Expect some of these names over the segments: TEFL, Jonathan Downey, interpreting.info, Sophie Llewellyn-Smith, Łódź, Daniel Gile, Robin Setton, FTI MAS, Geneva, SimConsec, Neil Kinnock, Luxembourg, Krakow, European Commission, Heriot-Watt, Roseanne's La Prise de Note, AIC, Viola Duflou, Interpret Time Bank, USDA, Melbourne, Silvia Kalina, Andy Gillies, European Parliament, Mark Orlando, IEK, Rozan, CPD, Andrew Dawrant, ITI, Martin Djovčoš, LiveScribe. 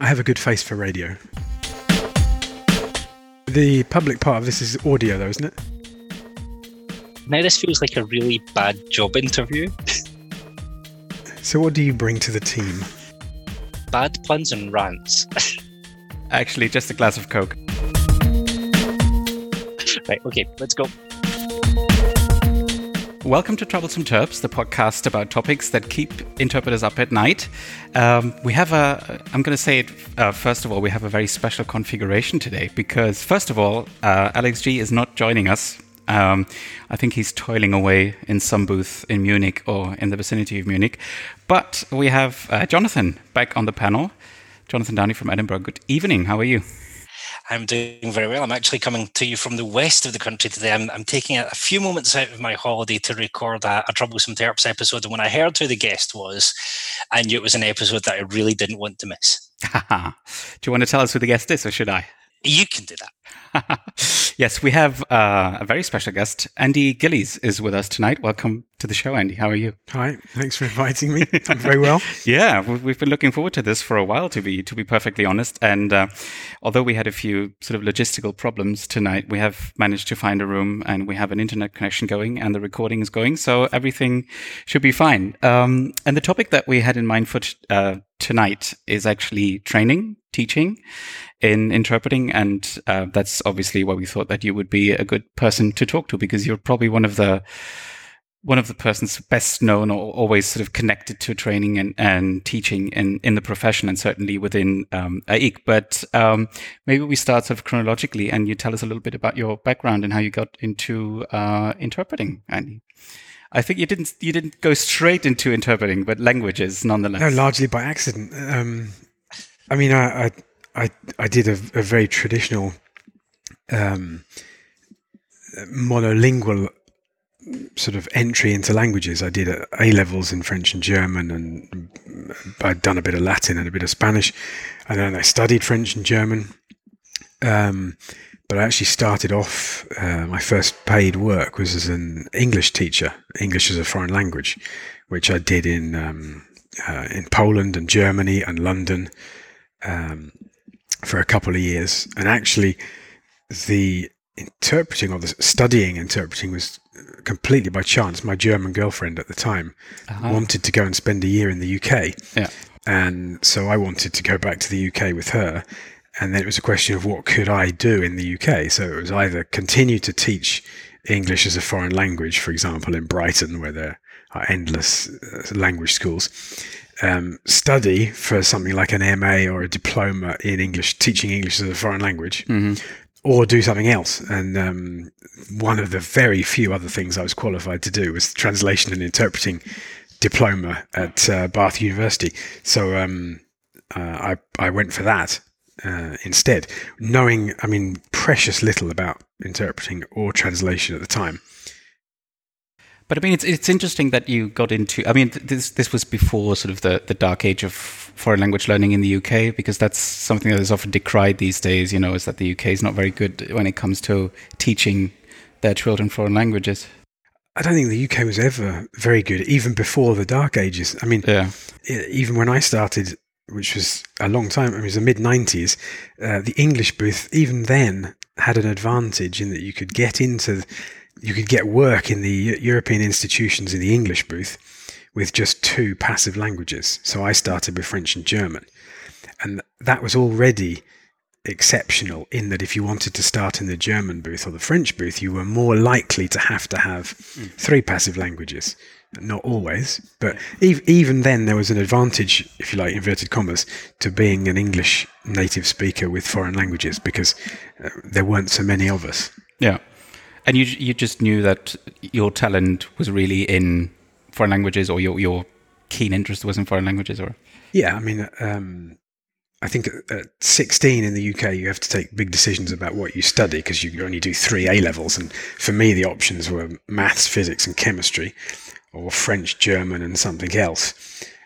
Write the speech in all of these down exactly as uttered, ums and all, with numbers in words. I have a good face for radio. The public part of this is audio though, isn't it? Now this feels like a really bad job interview. So what do you bring to the team? Bad puns and rants. Actually, just a glass of Coke. Right, okay, let's go. Welcome to Troublesome Terps, the podcast about topics that keep interpreters up at night. Um, we have a, I'm going to say it, uh, first of all, we have a very special configuration today because, first of all, uh, Alex G is not joining us. Um, I think he's toiling away in some booth in Munich or in the vicinity of Munich. But we have uh, Jonathan back on the panel. Jonathan Downey from Edinburgh. Good evening. How are you? I'm doing very well. I'm actually coming to you from the west of the country today. I'm, I'm taking a few moments out of my holiday to record a, a Troublesome Terps episode. And when I heard who the guest was, I knew it was an episode that I really didn't want to miss. Do you want to tell us who the guest is, or should I? You can do that. Yes, we have uh, a very special guest. Andy Gillies is with us tonight. Welcome to the show, Andy. How are you? Hi. Thanks for inviting me. I'm very well. Yeah, we've been looking forward to this for a while, to be to be perfectly honest. And uh, although we had a few sort of logistical problems tonight, we have managed to find a room and we have an internet connection going and the recording is going. So everything should be fine. Um, and the topic that we had in mind for t- uh, tonight is actually training, teaching in interpreting. And uh, that's obviously why we thought that you would be a good person to talk to, because you're probably one of the one of the persons best known or always sort of connected to training and, and teaching in, in the profession and certainly within um, A I C. But um, maybe we start sort of chronologically and you tell us a little bit about your background and how you got into uh, interpreting, Andy. I think you didn't you didn't go straight into interpreting, but languages nonetheless. No, largely by accident. Um, I mean, I... I I, I did a, a very traditional um, monolingual sort of entry into languages. I did A-levels in French and German, and I'd done a bit of Latin and a bit of Spanish. And then I studied French and German. Um, but I actually started off, uh, my first paid work was as an English teacher, English as a foreign language, which I did in um, uh, in Poland and Germany and London um for a couple of years. And actually the interpreting or the studying interpreting was completely by chance. My German girlfriend at the time uh-huh. wanted to go and spend a year in the U K. Yeah. And so I wanted to go back to the U K with her. And then it was a question of what could I do in the U K? So it was either continue to teach English as a foreign language, for example, in Brighton, where there are endless language schools, Um, study for something like an M A or a diploma in English, teaching English as a foreign language, mm-hmm. or do something else. And um, one of the very few other things I was qualified to do was translation and interpreting diploma at uh, Bath University. So um, uh, I, I went for that uh, instead, knowing, I mean, precious little about interpreting or translation at the time. But I mean, it's it's interesting that you got into. I mean, this this was before sort of the, the dark age of foreign language learning in the U K, because that's something that is often decried these days. You know, is that the U K is not very good when it comes to teaching their children foreign languages. I don't think the U K was ever very good, even before the dark ages. I mean, yeah. Even when I started, which was a long time. I mean, it was the mid nineties. Uh, the English booth, even then, had an advantage in that you could get into. The, You could get work in the European institutions in the English booth with just two passive languages. So I started with French and German. And that was already exceptional in that if you wanted to start in the German booth or the French booth, you were more likely to have to have three passive languages. Not always, but even then there was an advantage, if you like, inverted commas, to being an English native speaker with foreign languages because there weren't so many of us. Yeah. And you you just knew that your talent was really in foreign languages, or your your keen interest was in foreign languages, or yeah, I mean, um, I think at, at sixteen in the U K you have to take big decisions about what you study because you only do three A levels, and for me the options were maths, physics, and chemistry, or French, German, and something else.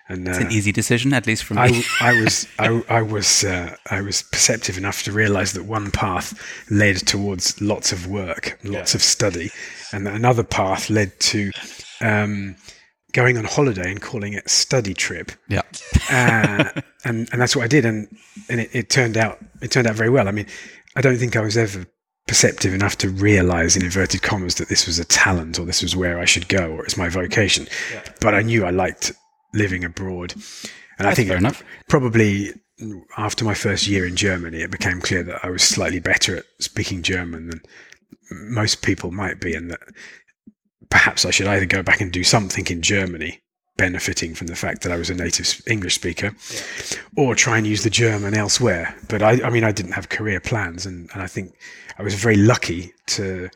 And, uh, it's an easy decision, at least for me. I, I was I, I was uh, I was perceptive enough to realise that one path led towards lots of work, lots yeah. of study, and that another path led to um, going on holiday and calling it study trip. Yeah. uh, and, and that's what I did. And, and it, it turned out, it turned out very well. I mean, I don't think I was ever perceptive enough to realize, in inverted commas, that this was a talent or this was where I should go or it's my vocation. Yeah. But I knew I liked living abroad. And that's I think fair enough. Probably after my first year in Germany, it became clear that I was slightly better at speaking German than most people might be, and that perhaps I should either go back and do something in Germany, benefiting from the fact that I was a native English speaker, yeah. or try and use the German elsewhere. But I, I mean, I didn't have career plans, and, and I think I was very lucky to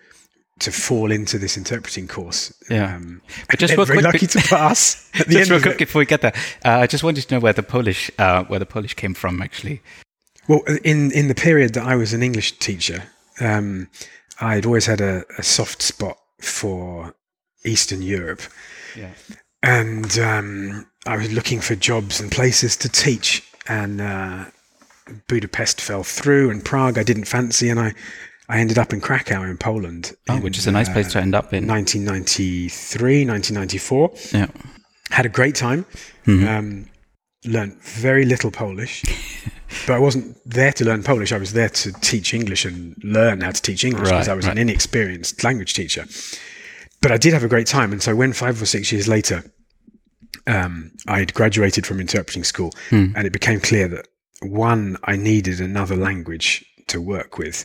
to fall into this interpreting course. Yeah, um, but just very quick, lucky to pass. At the just end real of quick it. Before we get there, uh, I just wanted to know where the Polish uh, where the Polish came from, actually. Well, in in the period that I was an English teacher, um, I'd always had a, a soft spot for Eastern Europe. Yeah. And um, I was looking for jobs and places to teach, and uh, Budapest fell through, and Prague I didn't fancy, and I, I ended up in Krakow in Poland. Oh, in, which is a nice uh, place to end up in. nineteen ninety-three, nineteen ninety-four Yeah. Had a great time. Mm-hmm. Um, learned very little Polish. But I wasn't there to learn Polish. I was there to teach English and learn how to teach English, because right, I was right. an inexperienced language teacher. But I did have a great time. And so when five or six years later, Um, I'd graduated from interpreting school, mm. and it became clear that, one, I needed another language to work with,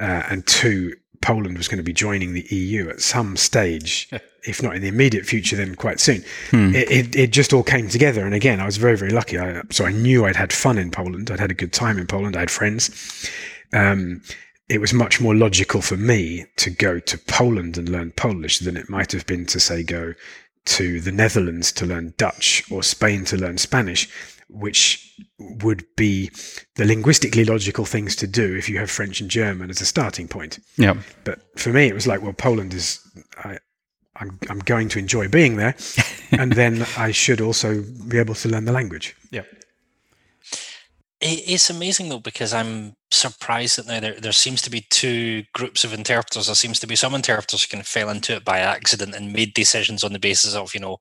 uh, and two, Poland was going to be joining the E U at some stage, if not in the immediate future, then quite soon. Mm. It, it, it just all came together. And again, I was very, very lucky. I, so I knew I'd had fun in Poland. I'd had a good time in Poland. I had friends. Um, it was much more logical for me to go to Poland and learn Polish than it might have been to, say, go to the Netherlands to learn Dutch or Spain to learn Spanish, which would be the linguistically logical things to do if you have French and German as a starting point. Yeah. But for me, it was like, well, Poland is, I, I'm, I'm going to enjoy being there, and then I should also be able to learn the language. Yeah. It's amazing, though, because I'm surprised that now there, there seems to be two groups of interpreters. There seems to be some interpreters who kind of fell into it by accident and made decisions on the basis of, you know,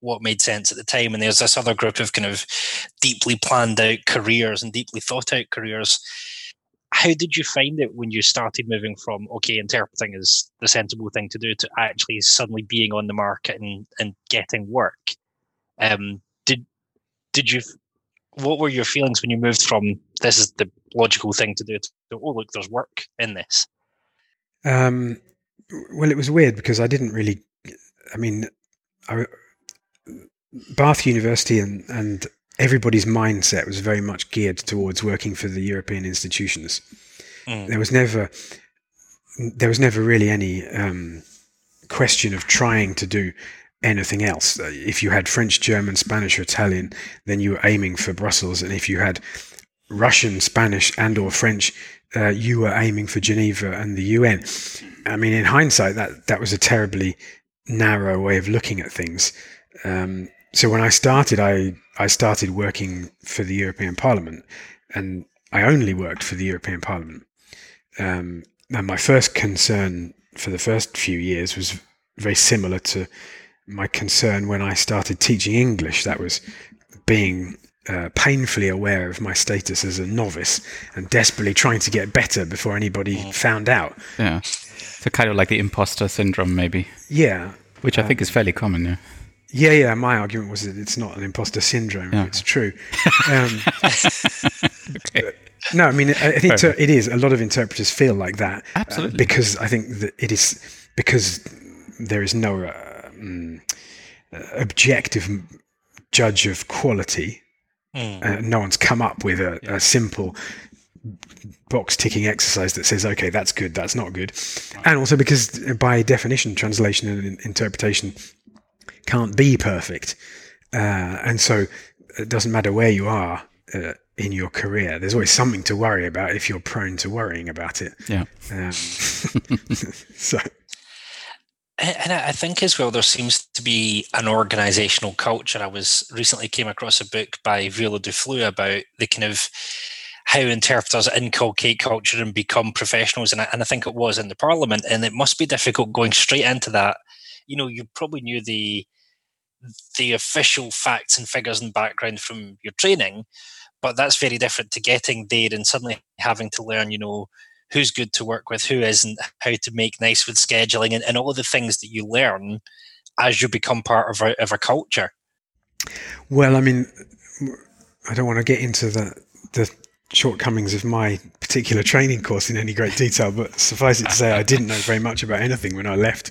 what made sense at the time. And there's this other group of kind of deeply planned out careers and deeply thought out careers. How did you find it when you started moving from, okay, interpreting is the sensible thing to do, to actually suddenly being on the market and, and getting work? Um, did, did you... What were your feelings when you moved from this is the logical thing to do to, oh, look, there's work in this? Um, well, it was weird because I didn't really, I mean, I, Bath University and, and everybody's mindset was very much geared towards working for the European institutions. Mm. There was never, there was never really any um, question of trying to do anything else. If you had French, German, Spanish, or Italian, then you were aiming for Brussels, and if you had Russian, Spanish, and or French, uh, you were aiming for Geneva and the U N. I mean, in hindsight, that that was a terribly narrow way of looking at things. Um, so when I started, I I started working for the European Parliament, and I only worked for the European Parliament. Um, and my first concern for the first few years was very similar to my concern when I started teaching English. That was being uh, painfully aware of my status as a novice and desperately trying to get better before anybody found out. Yeah. So kind of like the imposter syndrome, maybe. Yeah. Which I um, think is fairly common, yeah. Yeah, yeah. My argument was that it's not an imposter syndrome. Yeah. It's true. Um, okay. No, I mean, I, I think inter- it is. A lot of interpreters feel like that. Absolutely. Uh, because I think that it is, because there is no... Uh, objective judge of quality. Mm. Uh, no one's come up with a, yeah. a simple box ticking exercise that says, okay, that's good, that's not good. Right. And also because by definition, translation and interpretation can't be perfect. Uh, and so it doesn't matter where you are uh, in your career. There's always something to worry about if you're prone to worrying about it. Yeah. Um, so... And I think as well, there seems to be an organisational culture. I was recently came across a book by Viola Duflou about the kind of how interpreters inculcate culture and become professionals. And I, and I think it was in the Parliament. And it must be difficult going straight into that. You know, you probably knew the the official facts and figures and background from your training, but that's very different to getting there and suddenly having to learn, you know, who's good to work with, who isn't, how to make nice with scheduling, and, and all of the things that you learn as you become part of a, of a culture. Well, I mean, I don't want to get into the the shortcomings of my particular training course in any great detail, but suffice it to say, I didn't know very much about anything when I left.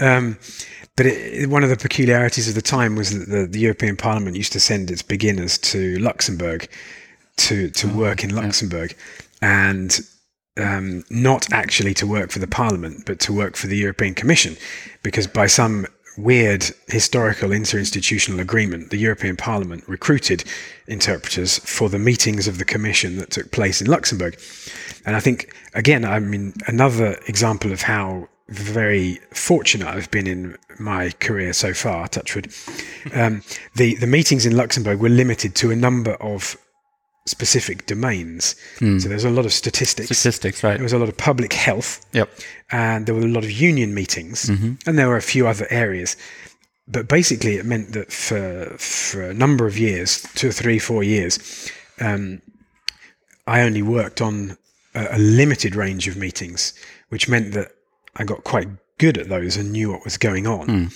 Um, but it, one of the peculiarities of the time was that the, the European Parliament used to send its beginners to Luxembourg to, to work in Luxembourg, and um, not actually to work for the Parliament, but to work for the European Commission, because by some weird historical interinstitutional agreement, the European Parliament recruited interpreters for the meetings of the Commission that took place in Luxembourg. And I think, again, I mean, another example of how very fortunate I've been in my career so far, touch wood. Um, the, the meetings in Luxembourg were limited to a number of specific domains. Mm. So there's a lot of statistics. Statistics, right. There was a lot of public health. Yep. And there were a lot of union meetings. Mm-hmm. And there were a few other areas. But basically it meant that for, for a number of years, two or three, four years, um, I only worked on a, a limited range of meetings, which meant that I got quite good at those and knew what was going on. Mm.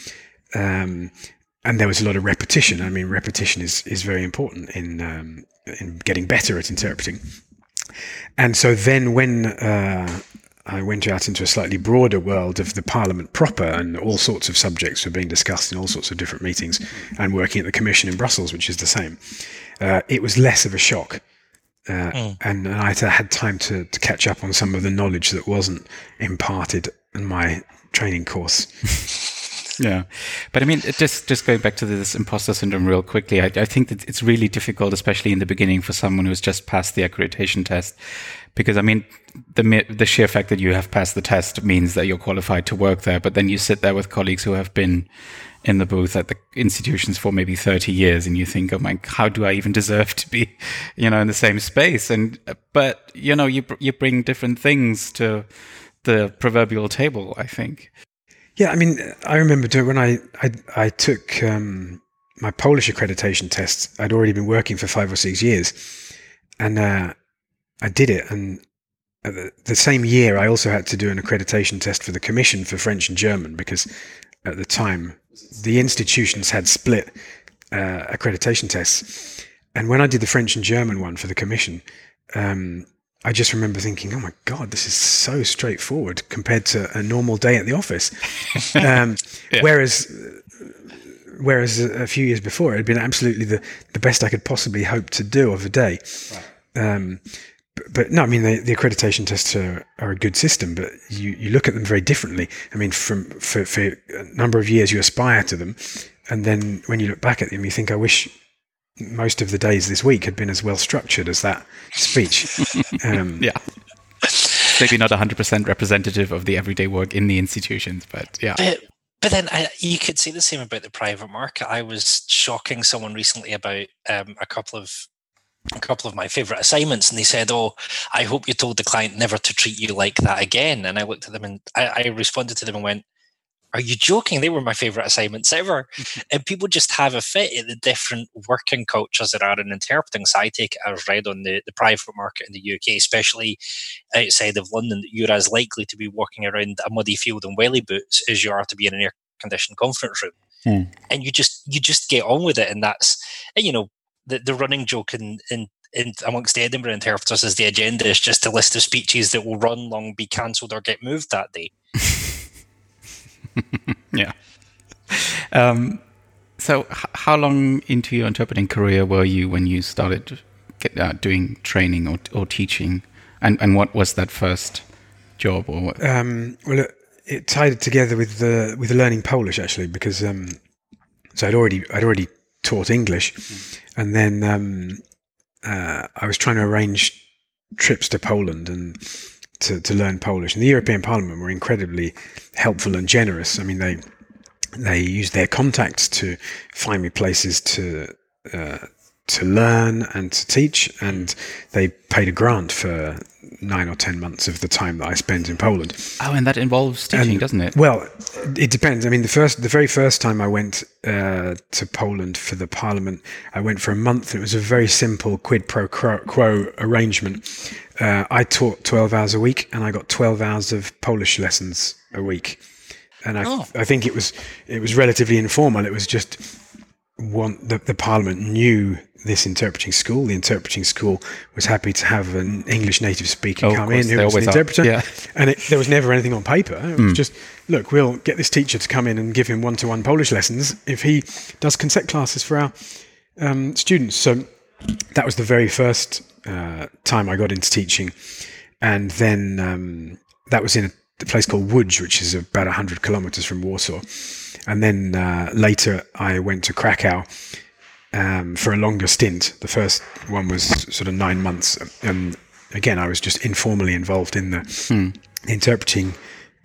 Um, and there was a lot of repetition. I mean, repetition is, is very important in um, in getting better at interpreting. And so then when uh, I went out into a slightly broader world of the Parliament proper, and all sorts of subjects were being discussed in all sorts of different meetings, and working at the Commission in Brussels, which is the same, uh, it was less of a shock. Uh, mm. And I had time to, to catch up on some of the knowledge that wasn't imparted in my training course. Yeah, but I mean, just just going back to this imposter syndrome real quickly, I, I think that it's really difficult, especially in the beginning, for someone who's just passed the accreditation test, because I mean, the the sheer fact that you have passed the test means that you're qualified to work there. But then you sit there with colleagues who have been in the booth at the institutions for maybe thirty years, and you think, oh my, how do I even deserve to be, you know, in the same space? And but you know, you you bring different things to the proverbial table, I think. Yeah, I mean, I remember when I I, I took um, my Polish accreditation test, I'd already been working for five or six years, and uh, I did it. And the, the same year, I also had to do an accreditation test for the Commission for French and German, because at the time, the institutions had split uh, accreditation tests. And when I did the French and German one for the Commission, um, I just remember thinking, oh my God, this is so straightforward compared to a normal day at the office. Um, yeah. Whereas whereas a few years before, it had been absolutely the, the best I could possibly hope to do of a day. Right. Um, but, but no, I mean, the, the accreditation tests are, are a good system, but you, you look at them very differently. I mean, from for, for a number of years, you aspire to them. And then when you look back at them, you think, I wish most of the days this week had been as well structured as that speech. Um, yeah, maybe not one hundred percent representative of the everyday work in the institutions, but yeah. But, but then I, you could say the same about the private market. I was shocking someone recently about um, a couple of a couple of my favourite assignments, and they said, "Oh, I hope you told the client never to treat you like that again." And I looked at them and I, I responded to them and went, are you joking? They were my favorite assignments ever. And people just have a fit at the different working cultures that are in interpreting. So I take it as read on the, the private market in the U K, especially outside of London, that you're as likely to be walking around a muddy field in welly boots as you are to be in an air-conditioned conference room. Hmm. And you just you just get on with it. And that's, you know, the, the running joke in, in In, amongst the Edinburgh interpreters is the agenda is just a list of speeches that will run long, be cancelled or get moved that day. Yeah. Um, so, h- how long into your interpreting career were you when you started get, uh, doing training or, or teaching? And, and what was that first job? Or what? Um, well, it, it tied it together with the with the learning Polish actually, because um, so I'd already I'd already taught English, mm-hmm. and then um, uh, I was trying to arrange trips to Poland and. To, to learn Polish, and the European Parliament were incredibly helpful and generous. I mean, they they used their contacts to find me places to uh, to learn and to teach, and they paid a grant for nine or ten months of the time that I spent in Poland. Oh, and that involves teaching, and, doesn't it? Well, it depends. I mean, the first, the very first time I went uh, to Poland for the Parliament, I went for a month. It was a very simple quid pro quo arrangement. Uh, I taught twelve hours a week, and I got twelve hours of Polish lessons a week. And I, oh. I think it was it was relatively informal. It was just one, the, the Parliament knew this interpreting school. The interpreting school was happy to have an English native speaker oh, come in who was an interpreter. Yeah. And it, there was never anything on paper. It was mm. just, look, we'll get this teacher to come in and give him one-to-one Polish lessons if he does consent classes for our um, students. So that was the very first uh, time I got into teaching. And then um, that was in a a place called Łódź, which is about one hundred kilometers from Warsaw. And then uh, later I went to Krakow um, for a longer stint. The first one was sort of nine months. And again, I was just informally involved in the hmm. interpreting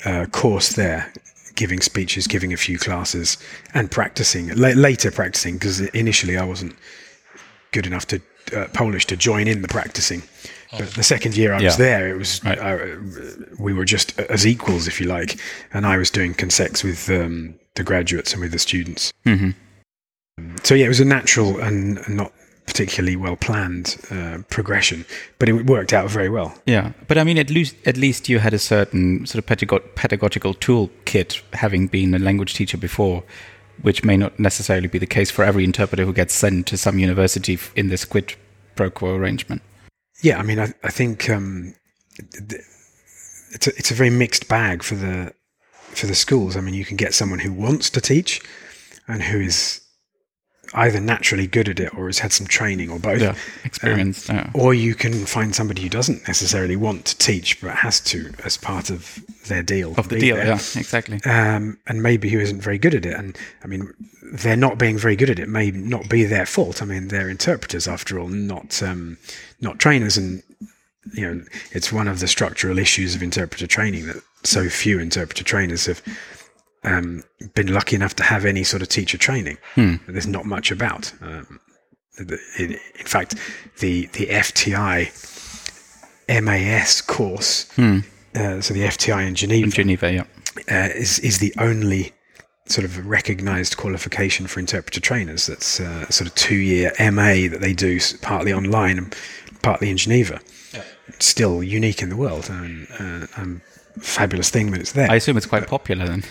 uh, course there, giving speeches, giving a few classes and practicing, la- later practicing, because initially I wasn't good enough to uh, Polish to join in the practicing. But the second year I was yeah. there, it was right. I, we were just as equals, if you like, and I was doing consecs with um, the graduates and with the students. Mm-hmm. So yeah, it was a natural and not particularly well-planned uh, progression, but it worked out very well. Yeah, but I mean, at least at least you had a certain sort of pedagog- pedagogical toolkit, having been a language teacher before, which may not necessarily be the case for every interpreter who gets sent to some university in this quid pro quo arrangement. Yeah, I mean, I, I think um, it's a, it's a very mixed bag for the for the schools. I mean, you can get someone who wants to teach and who is either naturally good at it or has had some training or both. Yeah, experience. Um, oh. Or you can find somebody who doesn't necessarily want to teach but has to as part of their deal. Of the deal, there. Yeah, exactly. Um, and maybe who isn't very good at it. And, I mean, they're not being very good at it may not be their fault. I mean, they're interpreters, after all, not um, not trainers. And, you know, it's one of the structural issues of interpreter training that so few interpreter trainers have... Um, been lucky enough to have any sort of teacher training. Hmm. There's not much about. Um, in, in fact, the the F T I M A S course, hmm. uh, so the F T I in Geneva, in Geneva, yeah, uh, is is the only sort of recognised qualification for interpreter trainers. That's uh, sort of two year M A that they do partly online and partly in Geneva. Yeah. It's still unique in the world, and um, uh, um, fabulous thing that it's there. I assume it's quite but, popular then.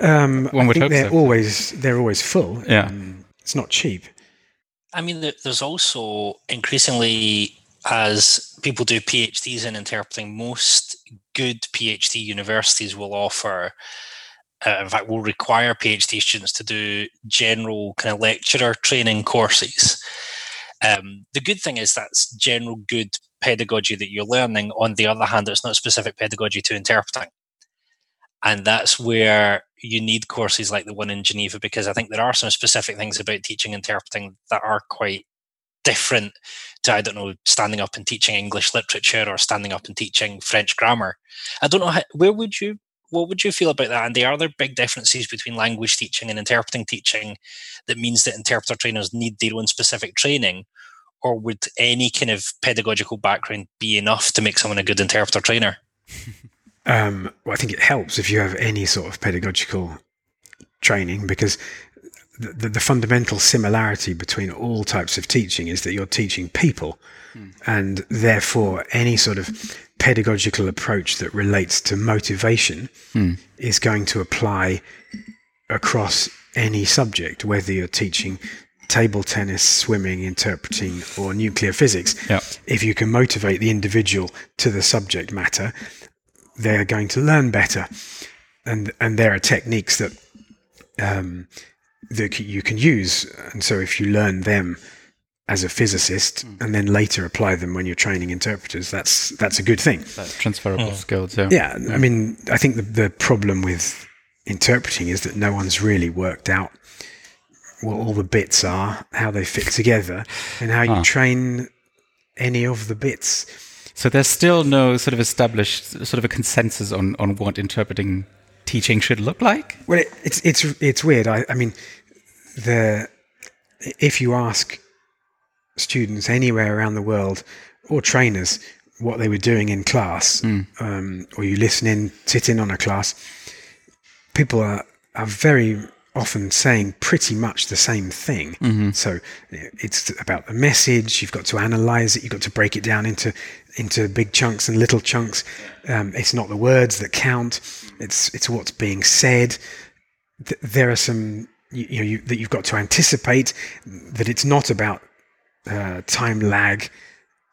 Um, One would I think hope they're so. always they're always full. Yeah, um, it's not cheap. I mean, there's also increasingly, as people do PhDs in interpreting, most good PhD universities will offer. Uh, in fact, will require PhD students to do general kind of lecturer training courses. Um, the good thing is that's general good pedagogy that you're learning. On the other hand, it's not specific pedagogy to interpreting. And that's where you need courses like the one in Geneva, because I think there are some specific things about teaching interpreting that are quite different to, I don't know, standing up and teaching English literature or standing up and teaching French grammar. I don't know, how, where would you, what would you feel about that, Andy? Are there big differences between language teaching and interpreting teaching that means that interpreter trainers need their own specific training? Or would any kind of pedagogical background be enough to make someone a good interpreter trainer? Um, well, I think it helps if you have any sort of pedagogical training, because the, the, the fundamental similarity between all types of teaching is that you're teaching people, mm. and therefore any sort of pedagogical approach that relates to motivation mm. is going to apply across any subject, whether you're teaching table tennis, swimming, interpreting, or nuclear physics. Yep. If you can motivate the individual to the subject matter, they're going to learn better. And and there are techniques that um, that you can use. And so if you learn them as a physicist mm. and then later apply them when you're training interpreters, that's that's a good thing. That's transferable mm. skills, yeah. yeah. Yeah, I mean, I think the, the problem with interpreting is that no one's really worked out what all the bits are, how they fit together, and how you ah. train any of the bits. So there's still no sort of established sort of a consensus on, on what interpreting teaching should look like? Well, it, it's it's it's weird. I, I mean, the if you ask students anywhere around the world, or trainers, what they were doing in class, mm. um, or you listen in, sit in on a class, people are, are very often saying pretty much the same thing. Mm-hmm. So it's about the message. You've got to analyze it. You've got to break it down into into big chunks and little chunks. Um, it's not the words that count. It's it's what's being said. Th- there are some you, you know you, that you've got to anticipate that it's not about uh, time lag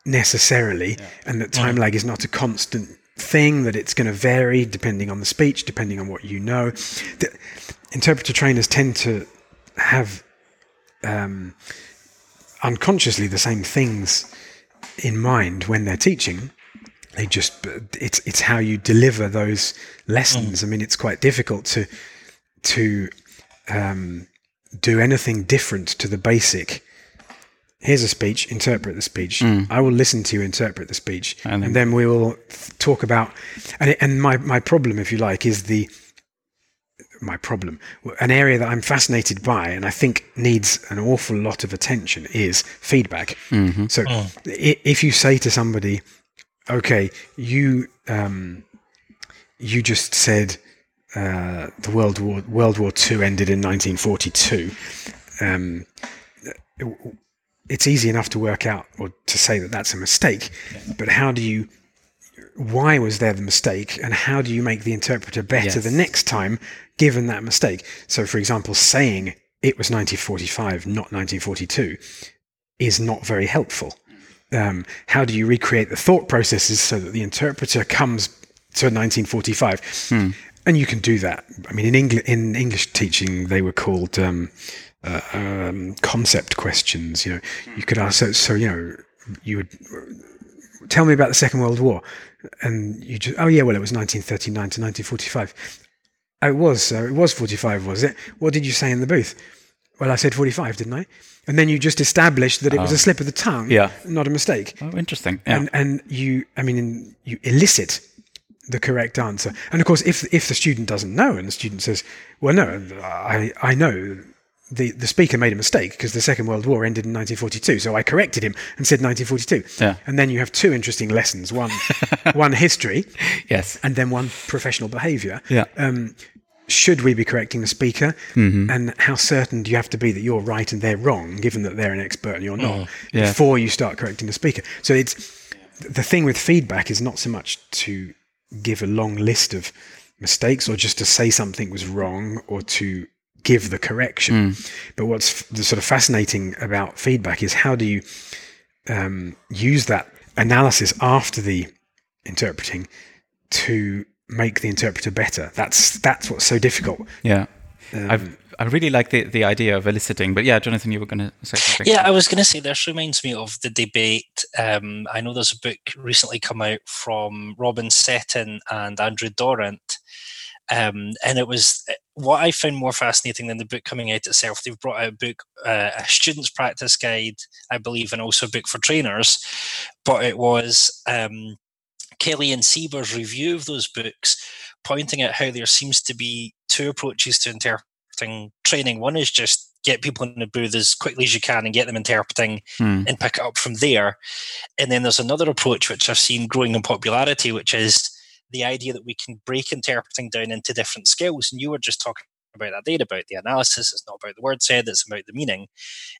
necessarily, yeah. and that time yeah. lag is not a constant thing, that it's going to vary depending on the speech, depending on what you know. The interpreter trainers tend to have um, unconsciously the same things in mind when they're teaching. They just it's it's how you deliver those lessons. Mm. I mean, it's quite difficult to to um, do anything different to the basic. Here's a speech, interpret the speech. Mm. I will listen to you interpret the speech. And then, and then we will th- talk about... And, it, and my, my problem, if you like, is the... My problem, an area that I'm fascinated by and I think needs an awful lot of attention is feedback. Mm-hmm. So oh. I- if you say to somebody, okay, you um, you just said uh, the World War World War Two ended in nineteen forty-two. Um, it, it's easy enough to work out or to say that that's a mistake, but how do you, why was there the mistake and how do you make the interpreter better yes. the next time given that mistake? So for example, saying it was nineteen forty-five, not nineteen forty-two is not very helpful. Um, how do you recreate the thought processes so that the interpreter comes to nineteen forty-five? Hmm. And you can do that. I mean, in English, in English teaching, they were called, um, Uh, um, concept questions. You know, you could ask, so, so, you know, you would tell me about the Second World War, and you just, oh yeah, well, it was nineteen thirty-nine to nineteen forty-five. Oh, it was, so it was forty-five, was it? What did you say in the booth? Well, I said forty-five, didn't I? And then you just established that it was oh. a slip of the tongue, yeah. not a mistake. Oh, interesting. Yeah. And, and you, I mean, you elicit the correct answer. And of course, if, if the student doesn't know, and the student says, well, no, I, I know, The, the speaker made a mistake because the Second World War ended in nineteen forty-two. So I corrected him and said nineteen forty-two. Yeah. And then you have two interesting lessons, one one history yes, and then one professional behaviour. Yeah. Um, should we be correcting the speaker? Mm-hmm. And how certain do you have to be that you're right and they're wrong, given that they're an expert and you're not, oh, yeah. before you start correcting the speaker? So it's the thing with feedback is not so much to give a long list of mistakes or just to say something was wrong or to give the correction. Mm. But what's f- sort of fascinating about feedback is how do you um, use that analysis after the interpreting to make the interpreter better? That's that's what's so difficult. Yeah. Um, I've, I really like the, the idea of eliciting, but yeah, Jonathan, you were going to say something. Yeah, I was going to say this reminds me of the debate. Um, I know there's a book recently come out from Robin Setton and Andrew Dawrant. Um, and it was what I found more fascinating than the book coming out itself. They've brought out a book, uh, a student's practice guide, I believe, and also a book for trainers. But it was um, Kelly and Sieber's review of those books, pointing out how there seems to be two approaches to interpreting training. One is just get people in the booth as quickly as you can and get them interpreting mm. and pick it up from there. And then there's another approach, which I've seen growing in popularity, which is the idea that we can break interpreting down into different skills. And you were just talking about that there, about the analysis. It's not about the word said, it's about the meaning.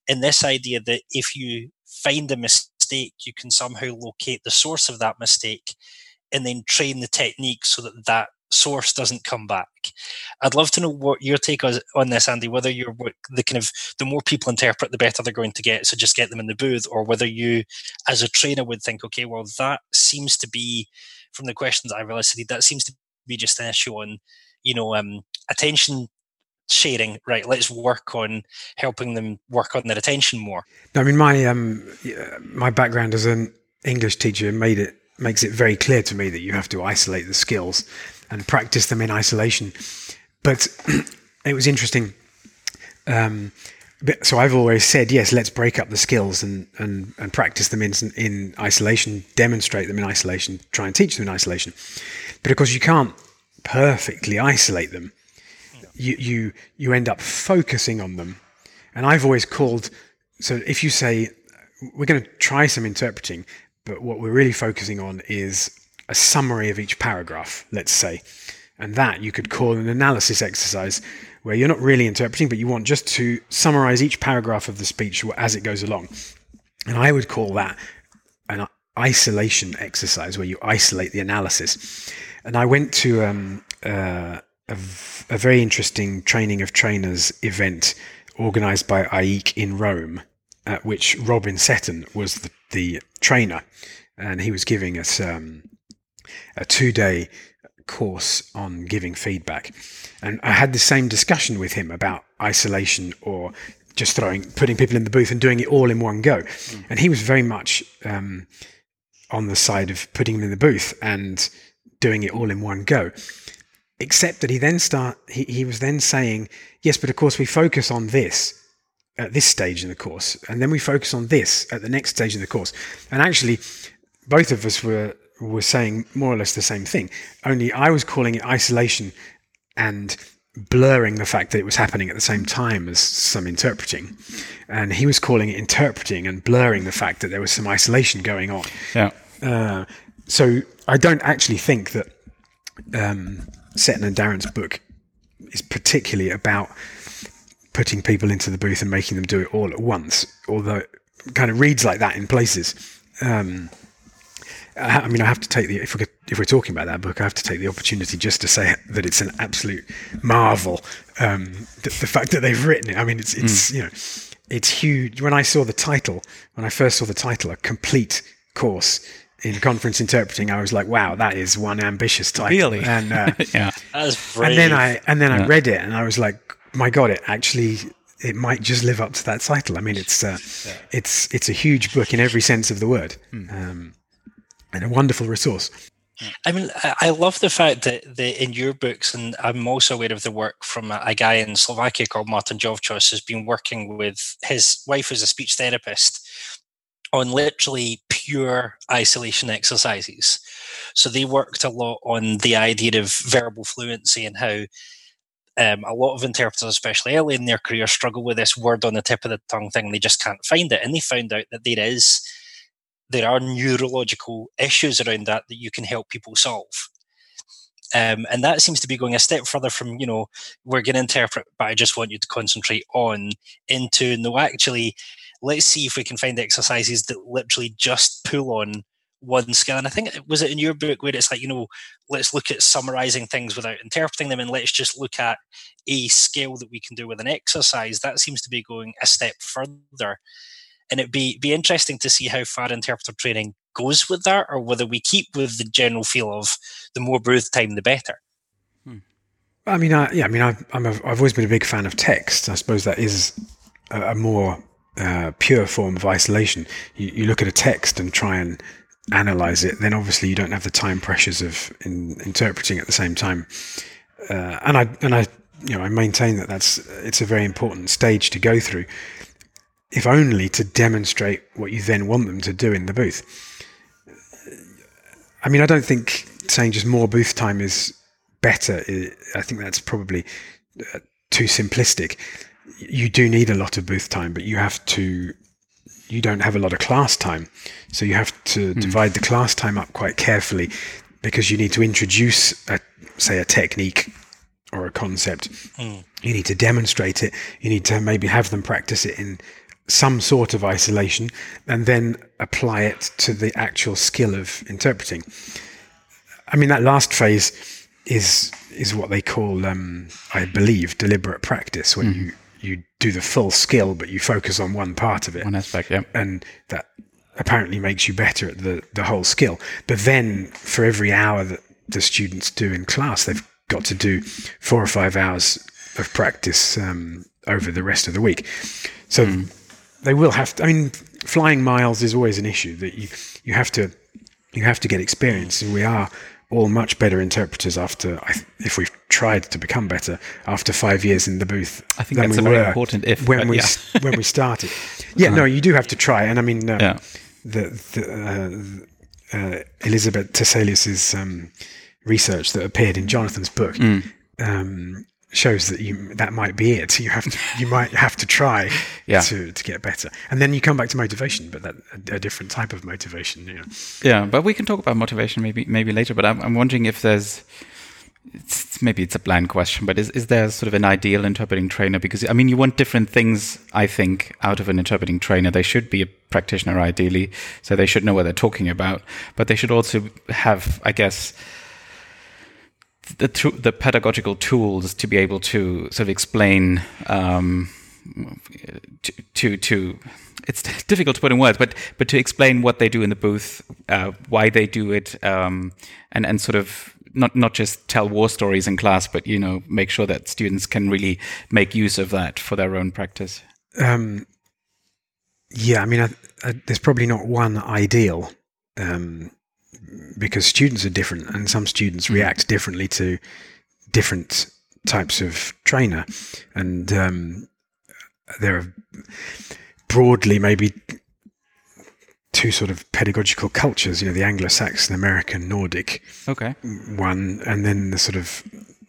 And this idea that if you find a mistake, you can somehow locate the source of that mistake and then train the technique so that that source doesn't come back. I'd love to know what your take was on this, Andy, whether you're the kind of, the more people interpret, the better they're going to get, so just get them in the booth, or whether you as a trainer would think, okay, well, that seems to be, from the questions I've elicited, that seems to be just an issue on, you know, um, attention sharing, right? Let's work on helping them work on their attention more. I mean, my um, my background as an English teacher made it makes it very clear to me that you have to isolate the skills and practice them in isolation. But it was interesting. Um, so I've always said, yes, let's break up the skills and, and, and practice them in, in isolation, demonstrate them in isolation, try and teach them in isolation. But of course, you can't perfectly isolate them. You you you end up focusing on them. And I've always called, so if you say, we're going to try some interpreting, But what we're really focusing on is a summary of each paragraph, let's say. And that you could call an analysis exercise, where you're not really interpreting, but you want just to summarize each paragraph of the speech as it goes along. And I would call that an isolation exercise, where you isolate the analysis. And I went to um, uh, a, v- a very interesting training of trainers event organized by A I C in Rome, at which Robin Setton was the, the trainer. And he was giving us um, a two-day course on giving feedback. And I had the same discussion with him about isolation, or just throwing, putting people in the booth and doing it all in one go. Mm. And he was very much um, on the side of putting them in the booth and doing it all in one go. Except that he then start, he, he was then saying, yes, but of course we focus on this at this stage in the course, and then we focus on this at the next stage in the course. And actually, both of us were were saying more or less the same thing, only I was calling it isolation and blurring the fact that it was happening at the same time as some interpreting, and he was calling it interpreting and blurring the fact that there was some isolation going on. Yeah. Uh, so I don't actually think that um, Setton and Djovčoš's book is particularly about putting people into the booth and making them do it all at once, although it kind of reads like that in places. Um, I mean, I have to take the, if we're, if we're talking about that book, I have to take the opportunity just to say that it's an absolute marvel. Um, the, the fact that they've written it, I mean, it's, it's mm. you know, it's huge. When I saw the title, when I first saw the title, A Complete Course in Conference Interpreting, I was like, wow, that is one ambitious title. Really? And, uh, yeah. That was brave. And then I, and then yeah. I read it and I was like, my God, it actually, it might just live up to that title. I mean, it's, uh, yeah. it's, it's a huge book in every sense of the word. Mm. Um, And a wonderful resource. I mean, I love the fact that the, in your books, and I'm also aware of the work from a, a guy in Slovakia called Martin Djovčoš, who's been working with his wife as a speech therapist on literally pure isolation exercises. So they worked a lot on the idea of verbal fluency and how um, a lot of interpreters, especially early in their career, struggle with this word on the tip of the tongue thing. They just can't find it. And they found out that there is... there are neurological issues around that that you can help people solve. Um, and that seems to be going a step further from, you know, we're going to interpret, but I just want you to concentrate on, into, no, actually, let's see if we can find exercises that literally just pull on one skill. And I think, was it in your book where it's like, you know, let's look at summarizing things without interpreting them, and let's just look at a skill that we can do with an exercise. That seems to be going a step further. And it'd be, be interesting to see how far interpreter training goes with that, or whether we keep with the general feel of the more booth time, the better. Hmm. I mean, I, yeah, I mean, I, I'm a, I've always been a big fan of text. I suppose that is a, a more uh, pure form of isolation. You, you look at a text and try and analyze it. Then obviously you don't have the time pressures of in, interpreting at the same time. Uh, and I and I you know I maintain that that's it's a very important stage to go through, if only to demonstrate what you then want them to do in the booth. I mean, I don't think saying just more booth time is better. I think that's probably too simplistic. You do need a lot of booth time, but you have to, you don't have a lot of class time. So you have to mm. divide the class time up quite carefully, because you need to introduce, a, say, a technique or a concept. Mm. You need to demonstrate it. You need to maybe have them practice it in some sort of isolation, and then apply it to the actual skill of interpreting. I mean, that last phase is is what they call, um, I believe, deliberate practice, when mm. you, you do the full skill, but you focus on one part of it. One aspect, yeah. And that apparently makes you better at the, the whole skill. But then for every hour that the students do in class, they've got to do four or five hours of practice um, over the rest of the week. So... Mm. They will have to, I mean, flying miles is always an issue that you, you have to, you have to get experience. And we are all much better interpreters after, if we've tried to become better after five years in the booth. I think that's a very important if. When we, yeah. when we started. Yeah, no, you do have to try. And I mean, um, yeah. the, the, uh, uh, Elizabeth Tiselius's, um research that appeared in Jonathan's book, mm. um, shows that you that might be it. You have to, you might have to try yeah. to, to get better, and then you come back to motivation, but that a, a different type of motivation. You know. Yeah, but we can talk about motivation maybe maybe later. But I'm, I'm wondering if there's it's, maybe it's a blind question, but is is there sort of an ideal interpreting trainer? Because I mean, you want different things, I think, out of an interpreting trainer. They should be a practitioner ideally, so they should know what they're talking about, but they should also have, I guess, The, the pedagogical tools to be able to sort of explain um, to, to to it's difficult to put in words, but but to explain what they do in the booth, uh, why they do it, um, and and sort of not not just tell war stories in class, but you know make sure that students can really make use of that for their own practice. Um, yeah, I mean, I, I, there's probably not one ideal. Um, Because students are different, and some students react differently to different types of trainer, and um, there are broadly maybe two sort of pedagogical cultures. You know, the Anglo-Saxon, American, Nordic, okay, one, and then the sort of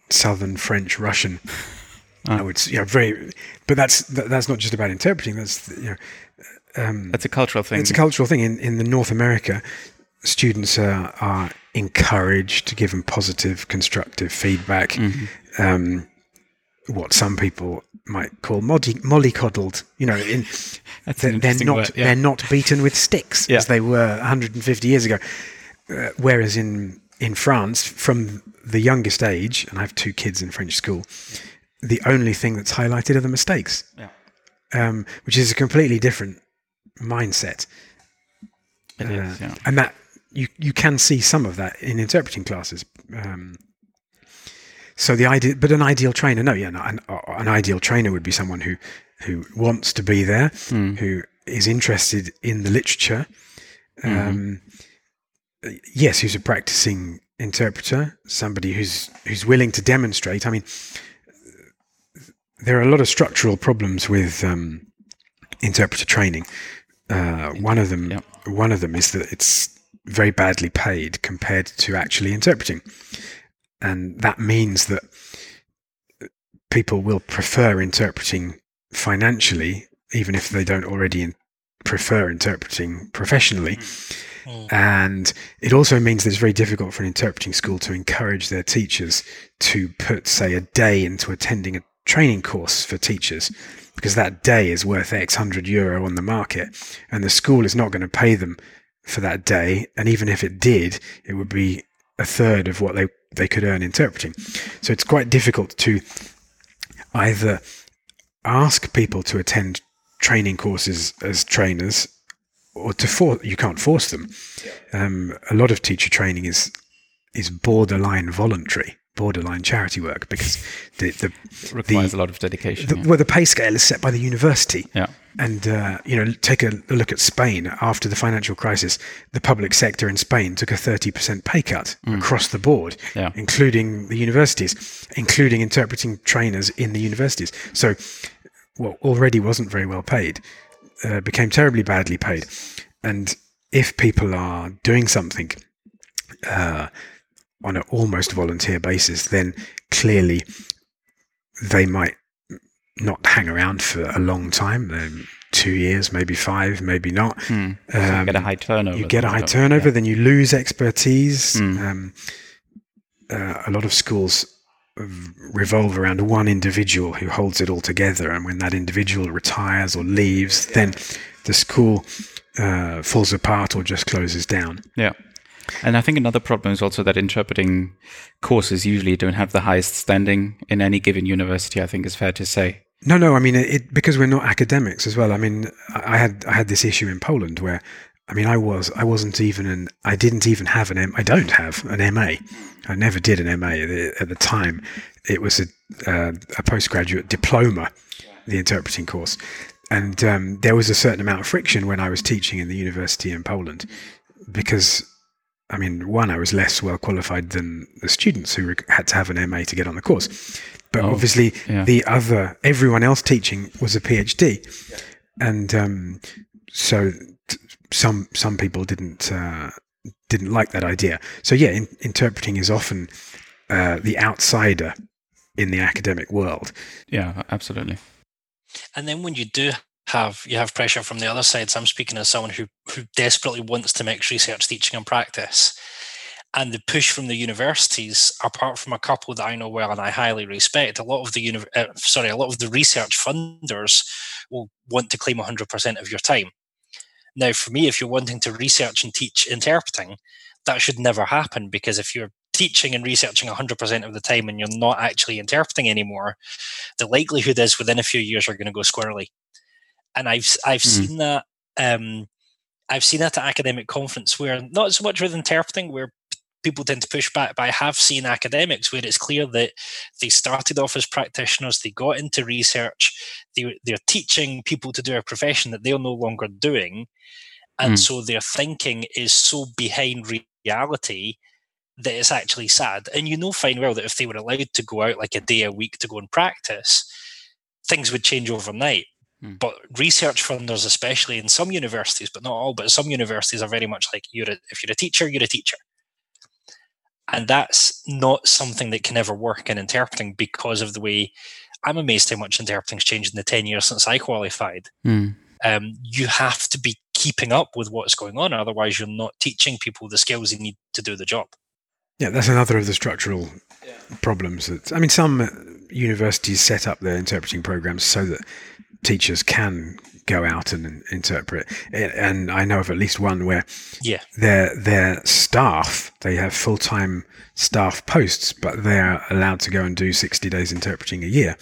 Southern French, Russian. Ah. I would, yeah, very. But that's that, that's not just about interpreting. That's you know, um, that's a cultural thing. It's a cultural thing in in the North America. Students are, are encouraged, given positive, constructive feedback. Mm-hmm. Um, what some people might call molly, mollycoddled. You know, in, they're, they're not word, yeah. they're not beaten with sticks yeah. as they were one hundred fifty years ago. Uh, whereas in in France, from the youngest age, and I have two kids in French school, the only thing that's highlighted are the mistakes, yeah. um, which is a completely different mindset. It uh, is, yeah. And that. You you can see some of that in interpreting classes. Um, so the idea, but an ideal trainer, no, yeah, no, an, an ideal trainer would be someone who who wants to be there, mm. who is interested in the literature. Um, mm. Yes, who's a practicing interpreter, somebody who's who's willing to demonstrate. I mean, there are a lot of structural problems with um, interpreter training. Uh, one of them, yep. one of them is that it's very badly paid compared to actually interpreting. And that means that people will prefer interpreting financially, even if they don't already in- prefer interpreting professionally. Mm. And it also means that it's very difficult for an interpreting school to encourage their teachers to put, say, a day into attending a training course for teachers, because that day is worth X hundred euro on the market, and the school is not going to pay them for that day, and even if it did, it would be a third of what they they could earn interpreting. So it's quite difficult to either ask people to attend training courses as trainers, or to force. You can't force them. Um, a lot of teacher training is is borderline voluntary, borderline charity work, because the, the it requires the, a lot of dedication. The, yeah. Well, the pay scale is set by the university. Yeah. And, uh, you know, take a look at Spain. After the financial crisis, the public sector in Spain took a thirty percent pay cut mm. across the board, yeah. including the universities, including interpreting trainers in the universities. So what already wasn't very well paid uh, became terribly badly paid. And if people are doing something uh, on an almost volunteer basis, then clearly they might not hang around for a long time, um, two years, maybe five, maybe not. Mm. So um, you get a high turnover. You get a high turnover, yeah. Then you lose expertise. Mm. Um, uh, a lot of schools revolve around one individual who holds it all together, and when that individual retires or leaves, yeah. then the school uh, falls apart or just closes down. Yeah. And I think another problem is also that interpreting courses usually don't have the highest standing in any given university, I think is fair to say. No, no, I mean, it, because we're not academics as well. I mean, I had I had this issue in Poland where, I mean, I was, I wasn't even an, I didn't even have an, M, I don't have an M A. I never did an M A at the time. It was a, uh, a postgraduate diploma, the interpreting course. And um, there was a certain amount of friction when I was teaching in the university in Poland, because I mean, one, I was less well qualified than the students who rec- had to have an M A to get on the course. But oh, obviously, yeah. the other, everyone else teaching was a PhD. Yeah. And um, so t- some some people didn't uh, didn't like that idea. So yeah, in- interpreting is often uh, the outsider in the academic world. Yeah, absolutely. And then when you do have, you have pressure from the other side. So I'm speaking as someone who, who desperately wants to mix research, teaching and practice. And the push from the universities, apart from a couple that I know well and I highly respect, a lot of the uni- uh, sorry, a lot of the research funders will want to claim one hundred percent of your time. Now, for me, if you're wanting to research and teach interpreting, that should never happen, because if you're teaching and researching one hundred percent of the time and you're not actually interpreting anymore, the likelihood is within a few years you're going to go squirrely. And I've I've mm. seen that um, I've seen that at academic conference, where not so much with interpreting, where people tend to push back, but I have seen academics where it's clear that they started off as practitioners, they got into research, they, they're teaching people to do a profession that they're no longer doing, and mm. so their thinking is so behind reality that it's actually sad. And you know fine well that if they were allowed to go out like a day a week to go and practice, things would change overnight. Mm. But research funders, especially in some universities, but not all, but some universities are very much like, you're a, if you're a teacher, you're a teacher. And that's not something that can ever work in interpreting, because of the way, I'm amazed how much interpreting's changed in the ten years since I qualified. Mm. Um, you have to be keeping up with what's going on. Otherwise, you're not teaching people the skills they need to do the job. Yeah, that's another of the structural yeah. problems. That, I mean, some universities set up their interpreting programs so that teachers can go out and interpret. And I know of at least one where yeah. their their staff, they have full-time staff posts, but they're allowed to go and do sixty days interpreting a year,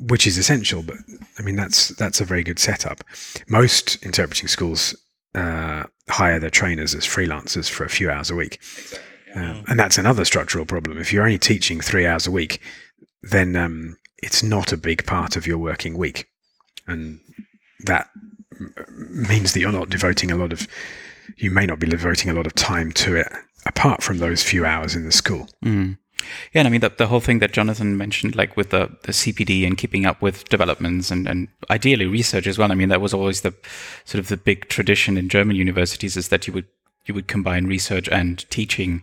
which is essential. But I mean, that's that's a very good setup. Most interpreting schools uh, hire their trainers as freelancers for a few hours a week. Exactly, yeah. um, and that's another structural problem. If you're only teaching three hours a week, then um, it's not a big part of your working week. And that means that you're not devoting a lot of, you may not be devoting a lot of time to it, apart from those few hours in the school. Mm. Yeah, and I mean, the, the whole thing that Jonathan mentioned, like with the, the C P D and keeping up with developments and, and ideally research as well. I mean, that was always the sort of the big tradition in German universities, is that you would you would combine research and teaching.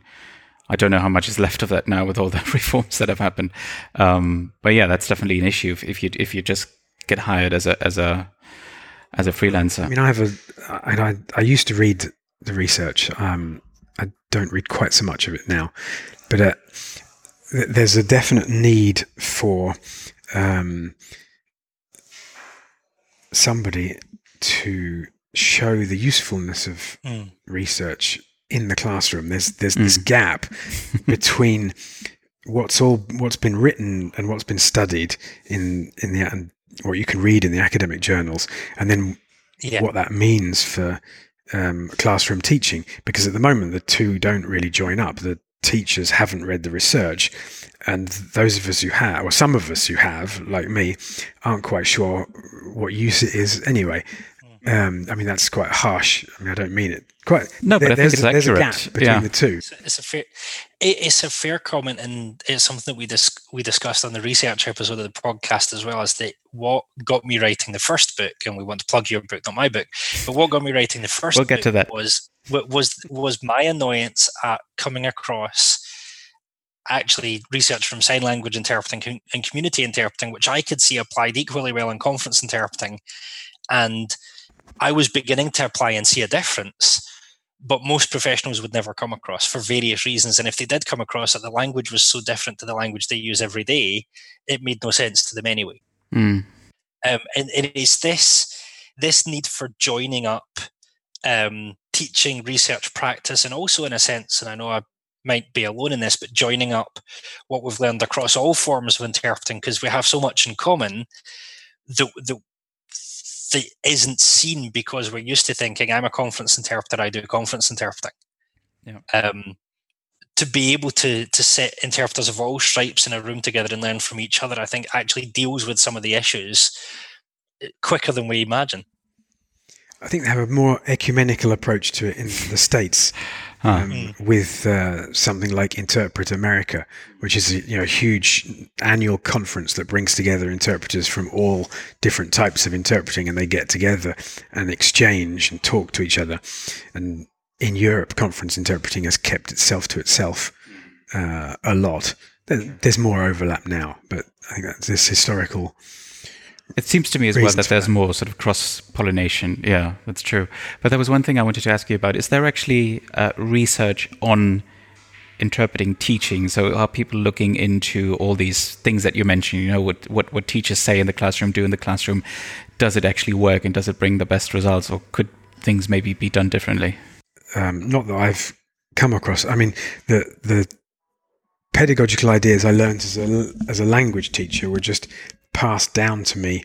I don't know how much is left of that now with all the reforms that have happened. Um, but yeah, that's definitely an issue if, if you if you just get hired as a as a as a freelancer. I mean, I have a, I, I, I used to read the research. Um, I don't read quite so much of it now, but uh, th- there's a definite need for um, somebody to show the usefulness of mm. research in the classroom. There's there's mm. this gap between what's all what's been written and what's been studied in in the and what you can read in the academic journals, and then yeah. what that means for um, classroom teaching. Because at the moment, the two don't really join up. The teachers haven't read the research, and those of us who have, or some of us who have, like me, aren't quite sure what use it is anyway. Um, I mean, that's quite harsh. I mean, I don't mean it quite. No, there, but I think it's a, accurate. There's a gap between yeah. the two. It's, it's a fair, it, it's a fair comment, and it's something that we dis, we discussed on the research episode of the podcast as well. Is that what got me writing the first book? And we want to plug your book, not my book. But what got me writing the first we'll book get to that. was was was my annoyance at coming across actually research from sign language interpreting and community interpreting, which I could see applied equally well in conference interpreting, and I was beginning to apply and see a difference, but most professionals would never come across for various reasons. And if they did come across it, the language was so different to the language they use every day, it made no sense to them anyway. Mm. Um, and, and it is this this need for joining up um, teaching, research, practice, and also in a sense, and I know I might be alone in this, but joining up what we've learned across all forms of interpreting, because we have so much in common that the that isn't seen, because we're used to thinking, I'm a conference interpreter, I do conference interpreting. Yeah. Um, to be able to to set interpreters of all stripes in a room together and learn from each other, I think actually deals with some of the issues quicker than we imagine. I think they have a more ecumenical approach to it in the States, um, mm. with uh, something like Interpret America, which is a, you know, huge annual conference that brings together interpreters from all different types of interpreting, and they get together and exchange and talk to each other. And in Europe, conference interpreting has kept itself to itself uh, a lot. there's more overlap now, but I think that's this historical. It seems to me as well that there's that. more sort of cross-pollination. Yeah, that's true. But there was one thing I wanted to ask you about. Is there actually uh, research on interpreting teaching? So are people looking into all these things that you mentioned, you know, what, what, what teachers say in the classroom, do in the classroom? Does it actually work and does it bring the best results, or could things maybe be done differently? Um, not that I've come across. I mean, the the pedagogical ideas I learned as a, as a language teacher were just passed down to me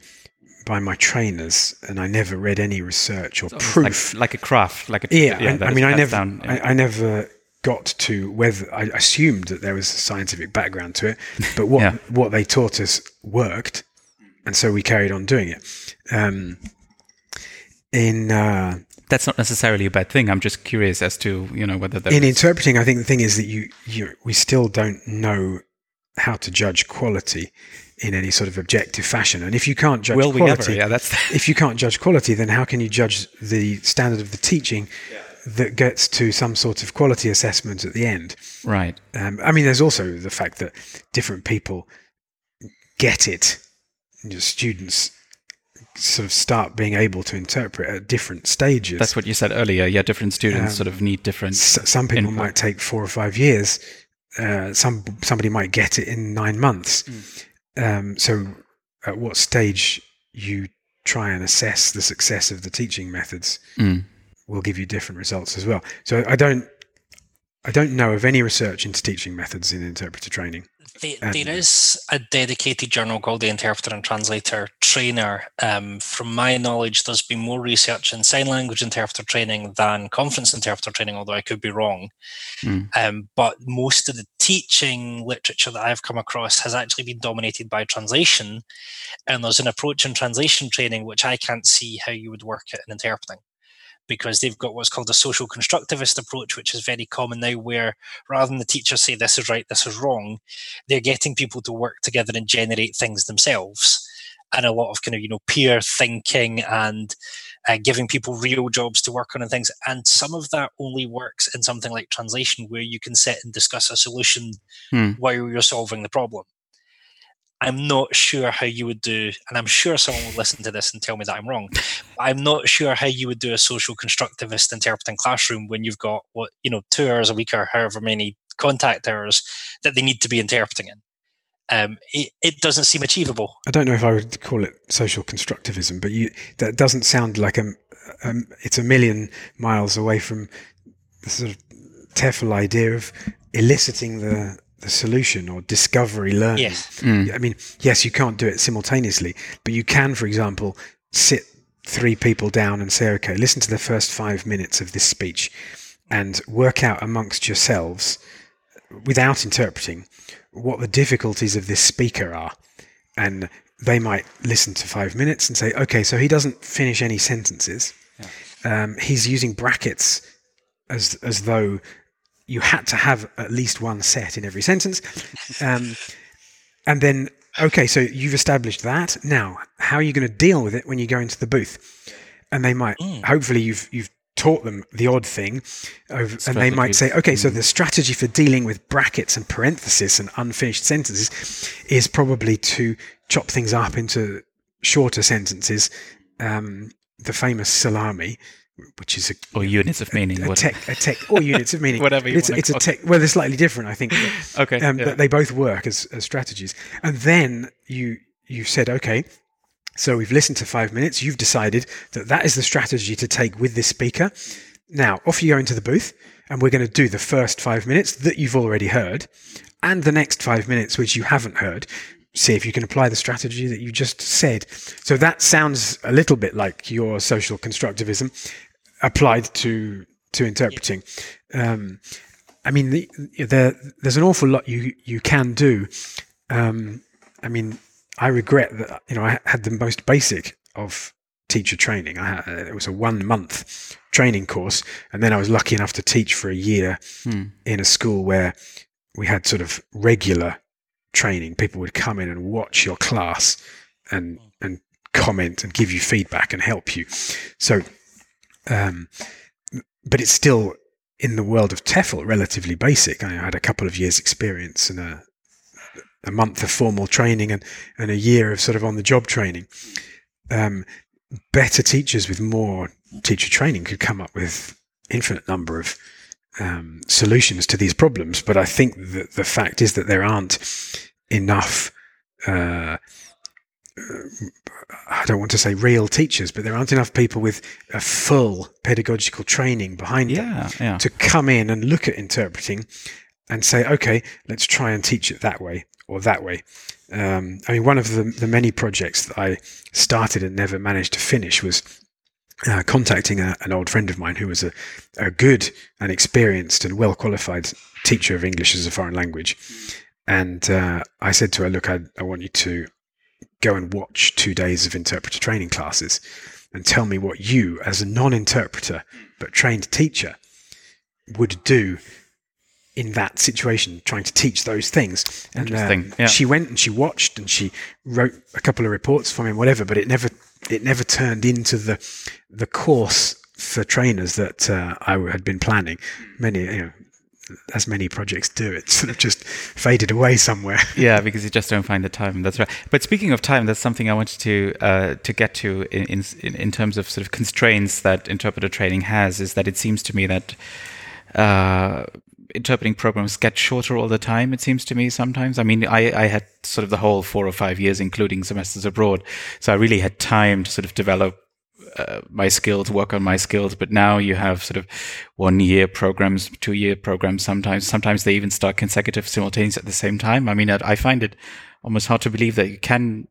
by my trainers, and I never read any research or proof. Like, like a craft, like a yeah. yeah I, I mean, I never, down, yeah. I, I never got to whether I assumed that there was a scientific background to it, but what yeah. what they taught us worked, and so we carried on doing it. Um, in uh, that's not necessarily a bad thing. I'm just curious as to you know whether in was... interpreting. I think the thing is that you, you we still don't know how to judge quality in any sort of objective fashion. And if you can't judge Will quality, we ever? Yeah, that's the... if you can't judge quality, then how can you judge the standard of the teaching yeah. that gets to some sort of quality assessment at the end? Right. Um, I mean, there's also the fact that different people get it. Your students sort of start being able to interpret at different stages. That's what you said earlier. Yeah, different students um, sort of need different... S- some people input. might take four or five years. Uh, some somebody might get it in nine months. Mm. Um, so at what stage you try and assess the success of the teaching methods mm. will give you different results as well. So I don't I don't know of any research into teaching methods in interpreter training. There, and, there is a dedicated journal called the Interpreter and Translator Trainer. Um, from my knowledge, there's been more research in sign language interpreter training than conference interpreter training, although I could be wrong. Mm. Um, but most of the teaching literature that I've come across has actually been dominated by translation. And there's an approach in translation training which I can't see how you would work it in interpreting, because they've got what's called a social constructivist approach, which is very common now, where rather than the teacher say, this is right, this is wrong, they're getting people to work together and generate things themselves. And a lot of kind of, you know, peer thinking and uh, giving people real jobs to work on and things. And some of that only works in something like translation, where you can sit and discuss a solution hmm. while you're solving the problem. I'm not sure how you would do, and I'm sure someone will listen to this and tell me that I'm wrong, but I'm not sure how you would do a social constructivist interpreting classroom when you've got, what, you know, two hours a week or however many contact hours that they need to be interpreting in. Um, it, it doesn't seem achievable. I don't know if I would call it social constructivism, but you, that doesn't sound like a, a, it's a million miles away from the sort of TEFL idea of eliciting the... the solution or discovery learning. Yes. Mm. I mean, yes, you can't do it simultaneously, but you can, for example, sit three people down and say, okay, listen to the first five minutes of this speech and work out amongst yourselves, without interpreting, what the difficulties of this speaker are. And they might listen to five minutes and say, okay, so he doesn't finish any sentences. Yeah. Um, he's using brackets as as though you had to have at least one set in every sentence. Um, and then, okay, so you've established that. Now, how are you going to deal with it when you go into the booth? And they might, mm. hopefully you've you've taught them the odd thing. Over, and they might say, okay, mm. so the strategy for dealing with brackets and parentheses and unfinished sentences is probably to chop things up into shorter sentences. Um, the famous salami, which is a or units of meaning, a, a tech, a tech, or units of meaning, whatever. You it's want it's to a tech. Well, they're slightly different, I think. But, okay, um, yeah. but they both work as, as strategies. And then you you said, okay, so we've listened to five minutes. You've decided that that is the strategy to take with this speaker. Now, off you go into the booth, and we're going to do the first five minutes that you've already heard, and the next five minutes which you haven't heard. See if you can apply the strategy that you just said. So that sounds a little bit like your social constructivism applied to to interpreting. Um, I mean, the, the, there's an awful lot you, you can do. Um, I mean, I regret that, you know, I had the most basic of teacher training. I had, it was a one-month training course, and then I was lucky enough to teach for a year hmm. in a school where we had sort of regular training. People would come in and watch your class and and comment and give you feedback and help you. So um but it's still, in the world of TEFL, relatively basic. I had a couple of years experience and a, a month of formal training and, and a year of sort of on the job training. Um, better teachers with more teacher training could come up with infinite number of um, solutions to these problems. But I think that the fact is that there aren't enough, uh, I don't want to say real teachers, but there aren't enough people with a full pedagogical training behind yeah, them yeah. to come in and look at interpreting and say, okay, let's try and teach it that way or that way. Um, I mean, one of the, the many projects that I started and never managed to finish was uh, contacting a, an old friend of mine who was a, a good and experienced and well-qualified teacher of English as a foreign language. And uh, I said to her, look, I, I want you to go and watch two days of interpreter training classes and tell me what you, as a non-interpreter but trained teacher, would do in that situation, trying to teach those things. And Interesting. Um, yeah. she went and she watched and she wrote a couple of reports for me and whatever, but it never it never turned into the the course for trainers that uh, I had been planning. Many, you know, as many projects do, it sort of just faded away somewhere. Yeah, because you just don't find the time. That's right. But speaking of time, that's something I wanted to uh, to get to in, in in terms of sort of constraints that interpreter training has, is that it seems to me that uh, interpreting programs get shorter all the time, it seems to me sometimes. I mean, I, I had sort of the whole four or five years, including semesters abroad. So I really had time to sort of develop uh, my skills, work on my skills. But now you have sort of one-year programs, two-year programs sometimes. Sometimes they even start consecutive simultaneous at the same time. I mean, I, I find it almost hard to believe that you can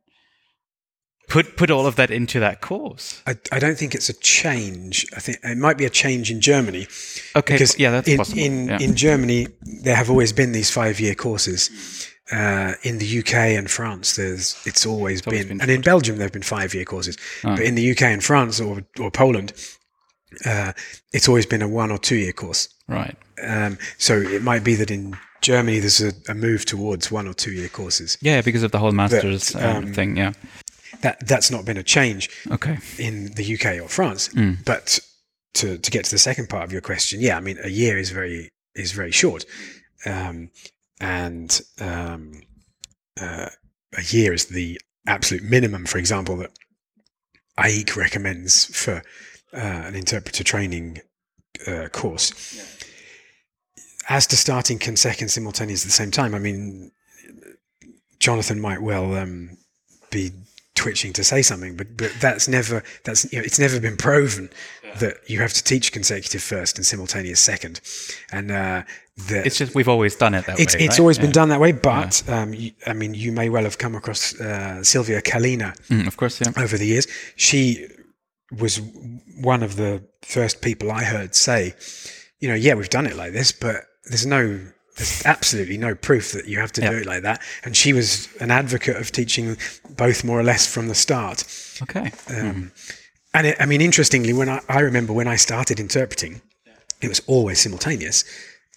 put put all of that into that course. I, I don't think it's a change. I think it might be a change in Germany. Okay, because yeah, that's in, possible. In, yeah. in Germany, there have always been these five-year courses. Uh, in the U K and France, there's it's always, it's always been, been and in Belgium there have been five-year courses. Oh. But in the U K and France or or Poland, uh, it's always been a one or two-year course. Right. Um, so it might be that in Germany there's a, a move towards one or two-year courses. Yeah, because of the whole masters but, um, um, thing. Yeah. That that's not been a change okay. in the U K or France. Mm. But to, to get to the second part of your question, yeah, I mean, a year is very is very short, um, and um, uh, a year is the absolute minimum. For example, that I E C recommends for uh, an interpreter training uh, course. Yeah. As to starting consecutive simultaneous at the same time, I mean, Jonathan might well um, be twitching to say something, but but that's never that's you know, it's never been proven yeah. that you have to teach consecutive first and simultaneous second, and uh that it's just we've always done it that it's, way it's right? always yeah. been done that way but yeah. um you, I mean you may well have come across uh Silvia Kalina mm, of course yeah. over the years. She was one of the first people I heard say, you know, yeah, we've done it like this, but there's no There's absolutely no proof that you have to yep. do it like that. And she was an advocate of teaching both more or less from the start. Okay. Um, mm. And it, I mean, interestingly, when I, I remember when I started interpreting, yeah. it was always simultaneous.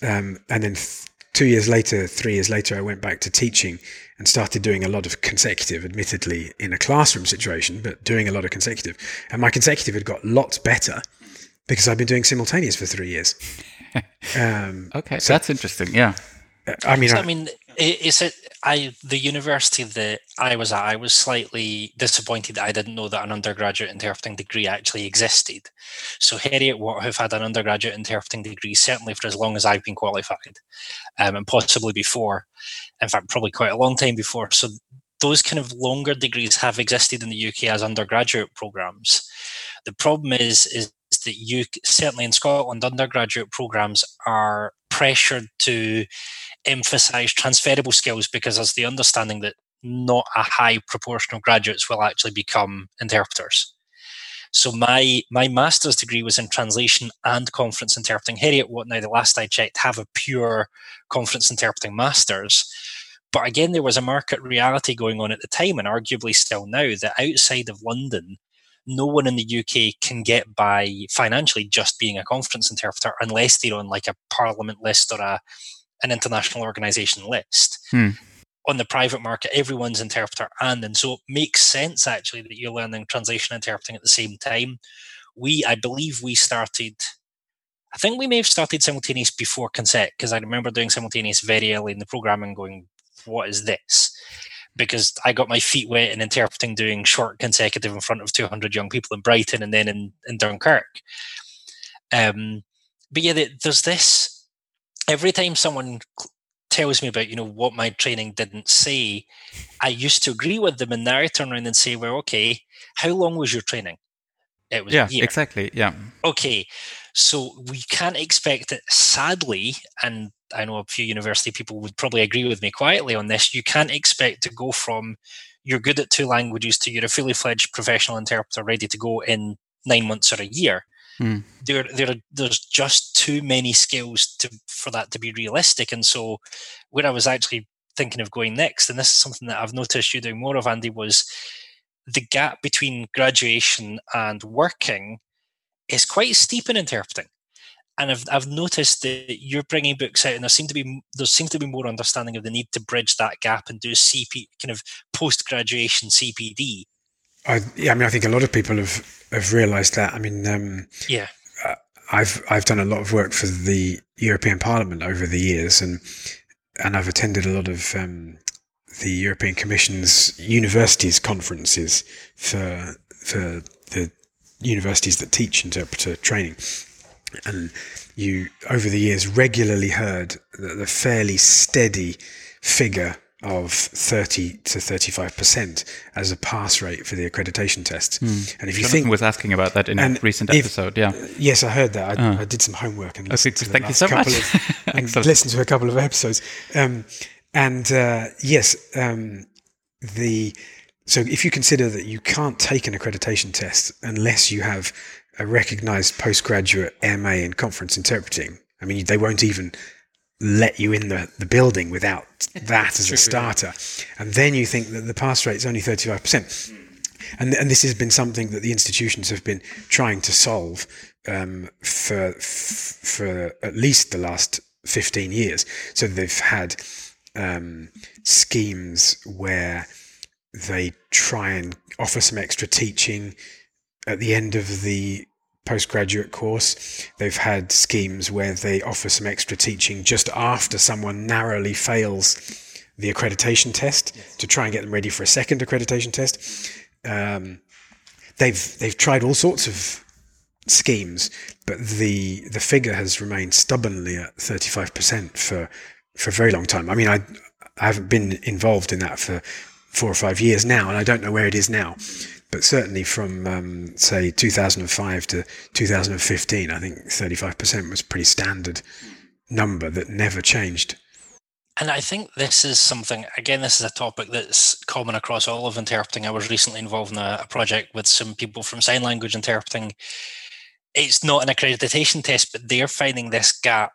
Um, and then th- two years later, three years later, I went back to teaching and started doing a lot of consecutive, admittedly in a classroom situation, but doing a lot of consecutive. And my consecutive had got lots better because I've been doing simultaneous for three years. Um, okay, so that's interesting. Yeah, I mean, so, I, I mean, is it? I the university that I was at, I was slightly disappointed that I didn't know that an undergraduate interpreting degree actually existed. So Heriot-Watt have had an undergraduate interpreting degree certainly for as long as I've been qualified, um, and possibly before. In fact, probably quite a long time before. So those kind of longer degrees have existed in the U K as undergraduate programs. The problem is, is. that you certainly in Scotland undergraduate programs are pressured to emphasize transferable skills because there's the understanding that not a high proportion of graduates will actually become interpreters. So my my master's degree was in translation and conference interpreting. Heriot-Watt, now the last I checked, have a pure conference interpreting master's. But again, there was a market reality going on at the time, and arguably still now, that outside of London, no one in the U K can get by financially just being a conference interpreter unless they're on like a parliament list or a, an international organisation list. Hmm. On the private market, everyone's interpreter. And, and so it makes sense actually that you're learning translation and interpreting at the same time. We, I believe we started, I think we may have started simultaneous before consec, because I remember doing simultaneous very early in the programme and going, what is this? Because I got my feet wet in interpreting, doing short consecutive in front of two hundred young people in Brighton and then in, in Dunkirk. Um, but yeah, there's this, every time someone tells me about, you know, what my training didn't say, I used to agree with them, and now I turn around and say, well, okay, how long was your training? It was yeah, a year. Exactly. Yeah. Okay. So we can't expect it, sadly, and I know a few university people would probably agree with me quietly on this, you can't expect to go from you're good at two languages to you're a fully fledged professional interpreter ready to go in nine months or a year. Mm. There, there, there's just too many skills to, for that to be realistic. And so where I was actually thinking of going next, and this is something that I've noticed you doing more of, Andy, was the gap between graduation and working is quite steep in interpreting. And I've I've noticed that you're bringing books out, and there seem to be there seems to be more understanding of the need to bridge that gap and do C P kind of post graduation C P D. I, yeah, I mean, I think a lot of people have, have realised that. I mean, um, yeah, I've I've done a lot of work for the European Parliament over the years, and and I've attended a lot of um, the European Commission's universities conferences for for the universities that teach interpreter training. And you, over the years, regularly heard the, the fairly steady figure of thirty to thirty-five percent as a pass rate for the accreditation test. Mm. And if you Jonathan think was asking about that in a recent if, episode, yeah. Yes, I heard that. I, uh. I did some homework and listened, okay, to, thank you so much. Of, and listened to a couple of episodes. Um, and uh, yes, um, the so if you consider that you can't take an accreditation test unless you have a recognised postgraduate M A in conference interpreting. I mean, they won't even let you in the, the building without that as a starter. And then you think that the pass rate is only thirty-five percent. And and this has been something that the institutions have been trying to solve um, for for at least the last fifteen years. So they've had um, schemes where they try and offer some extra teaching at the end of the postgraduate course. They've had schemes where they offer some extra teaching just after someone narrowly fails the accreditation test, yes, to try and get them ready for a second accreditation test. Um, they've they've tried all sorts of schemes, but the the figure has remained stubbornly at thirty-five percent for for a very long time. I mean, I I haven't been involved in that for four or five years now, and I don't know where it is now. But certainly from, um, say, two thousand five to two thousand fifteen, I think thirty-five percent was a pretty standard number that never changed. And I think this is something, again, this is a topic that's common across all of interpreting. I was recently involved in a, a project with some people from sign language interpreting. It's not an accreditation test, but they're finding this gap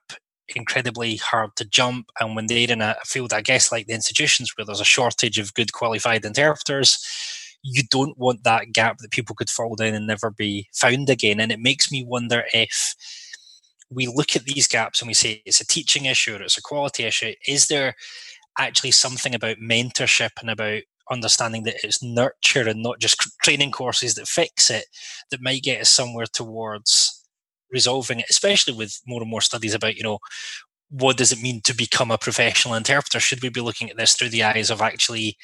incredibly hard to jump. And when they're in a field, I guess, like the institutions where there's a shortage of good qualified interpreters, you don't want that gap that people could fall down and never be found again. And it makes me wonder if we look at these gaps and we say it's a teaching issue or it's a quality issue, is there actually something about mentorship and about understanding that it's nurture and not just training courses that fix it that might get us somewhere towards resolving it, especially with more and more studies about, you know, what does it mean to become a professional interpreter? Should we be looking at this through the eyes of actually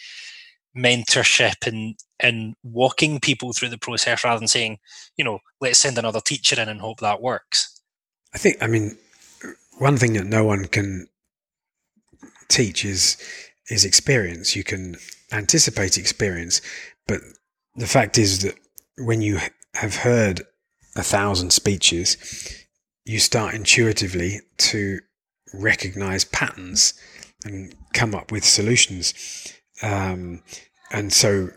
mentorship and and walking people through the process rather than saying, you know, let's send another teacher in and hope that works? I think, I mean, one thing that no one can teach is is experience. You can anticipate experience, but the fact is that when you have heard a thousand speeches, you start intuitively to recognize patterns and come up with solutions. Um, and so,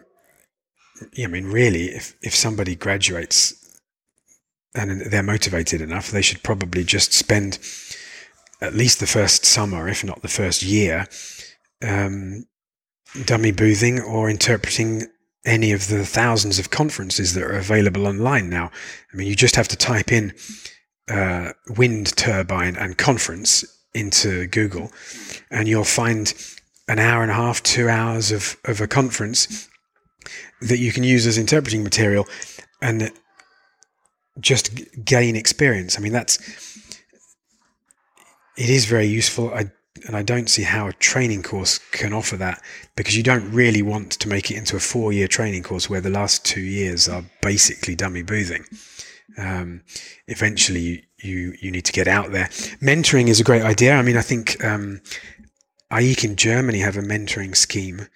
I mean, really, if, if somebody graduates and they're motivated enough, they should probably just spend at least the first summer, if not the first year, um, dummy boothing or interpreting any of the thousands of conferences that are available online now. I mean, you just have to type in uh, wind turbine and conference into Google, and you'll find an hour and a half, two hours of, of a conference that you can use as interpreting material and just g- gain experience. I mean, that's, it is very useful. I And I don't see how a training course can offer that, because you don't really want to make it into a four-year training course where the last two years are basically dummy boozing. Um, eventually, you, you you need to get out there. Mentoring is a great idea. I mean, I think um, I E C in Germany have a mentoring scheme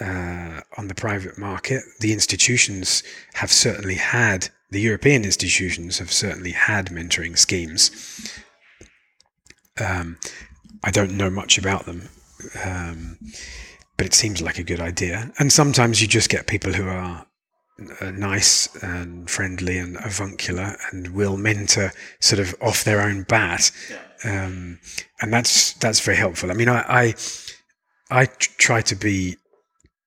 uh, on the private market. The institutions have certainly had, the European institutions have certainly had mentoring schemes. Um, I don't know much about them, um, but it seems like a good idea. And sometimes you just get people who are nice and friendly and avuncular and will mentor sort of off their own bat. Um, and that's, that's very helpful. I mean, I, I, I try to be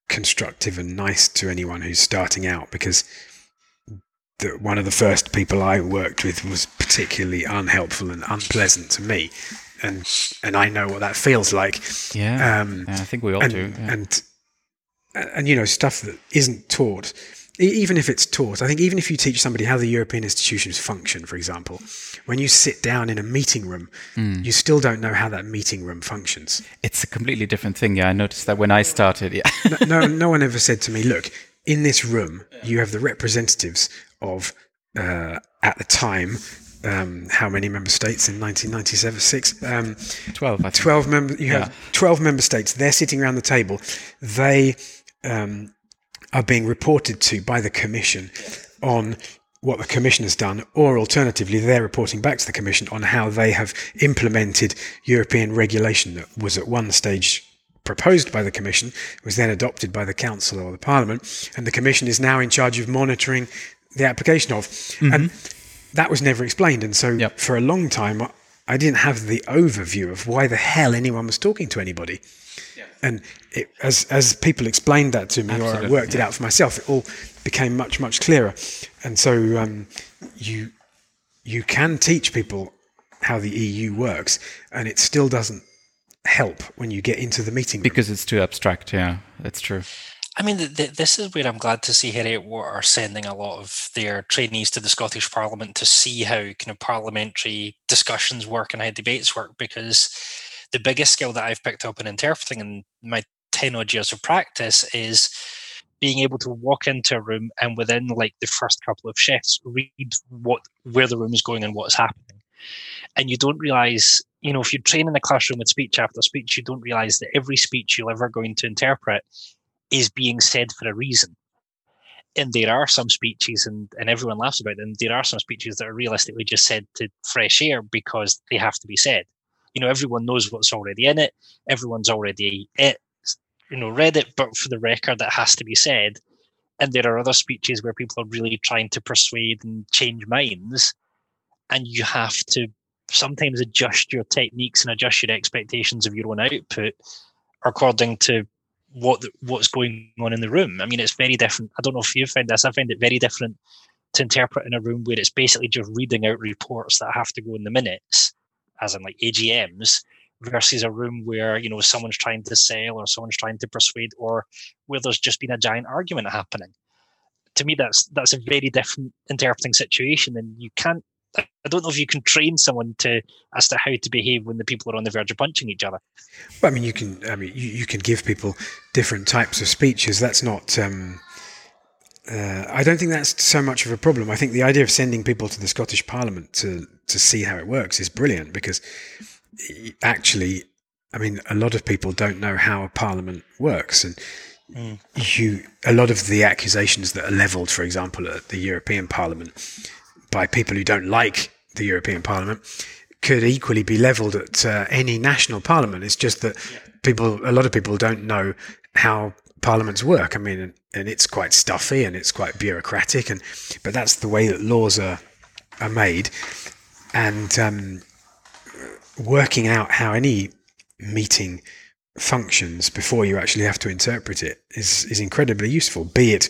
constructive and nice to anyone who's starting out, because the, one of the first people I worked with was particularly unhelpful and unpleasant to me. And, and I know what that feels like. Yeah. Um, yeah I think we all and, do. Yeah. And, and, and, you know, stuff that isn't taught, even if it's taught, I think even if you teach somebody how the European institutions function, for example, when you sit down in a meeting room, mm. you still don't know how that meeting room functions. It's a completely different thing. Yeah, I noticed that when I started. Yeah. no, no, no one ever said to me, look, in this room, you have the representatives of, uh, at the time, um, how many member states in nineteen ninety-six? Um, twelve, I think. twelve member, you yeah. have twelve member states. They're sitting around the table. They... Um, are being reported to by the Commission on what the Commission has done, or alternatively, they're reporting back to the Commission on how they have implemented European regulation that was at one stage proposed by the Commission, was then adopted by the Council or the Parliament, and the Commission is now in charge of monitoring the application of. Mm-hmm. And that was never explained. And so yep. for a long time, I didn't have the overview of why the hell anyone was talking to anybody. Yeah. And it, as as people explained that to me, Absolutely. or I worked yeah. it out for myself, it all became much, much clearer. And so um, you you can teach people how the E U works, and it still doesn't help when you get into the meeting room. Because it's too abstract, yeah, that's true. I mean, th- th- this is where I'm glad to see Heriot-Watt are sending a lot of their trainees to the Scottish Parliament to see how kind of parliamentary discussions work and how debates work, because the biggest skill that I've picked up in interpreting in my ten-odd years of practice is being able to walk into a room and within like the first couple of shifts read what where the room is going and what's happening. And you don't realise, you know, if you train in a classroom with speech after speech, you don't realise that every speech you're ever going to interpret is being said for a reason. And there are some speeches, and, and everyone laughs about them, there are some speeches that are realistically just said to fresh air because they have to be said. You know, everyone knows what's already in it, everyone's already, it, you know, read it, but for the record, that has to be said. And there are other speeches where people are really trying to persuade and change minds, and you have to sometimes adjust your techniques and adjust your expectations of your own output according to what what's going on in the room. I mean, it's very different. I don't know if you find this. I find it very different to interpret in a room where it's basically just reading out reports that have to go in the minutes, as in like A G Ms, versus a room where, you know, someone's trying to sell or someone's trying to persuade, or where there's just been a giant argument happening. To me, that's that's a very different interpreting situation, and you can't, I don't know if you can train someone to as to how to behave when the people are on the verge of punching each other. Well, I mean, you can. I mean, you, you can give people different types of speeches. That's not. Um, uh, I don't think that's so much of a problem. I think the idea of sending people to the Scottish Parliament to to see how it works is brilliant, because actually, I mean, a lot of people don't know how a parliament works, and mm. you a lot of the accusations that are levelled, for example, at the European Parliament, by people who don't like the European Parliament, could equally be levelled at uh, any national parliament. It's just that yeah. people, a lot of people don't know how parliaments work. I mean, and, and it's quite stuffy and it's quite bureaucratic, and but that's the way that laws are are made. And um, working out how any meeting functions before you actually have to interpret it is is incredibly useful, be it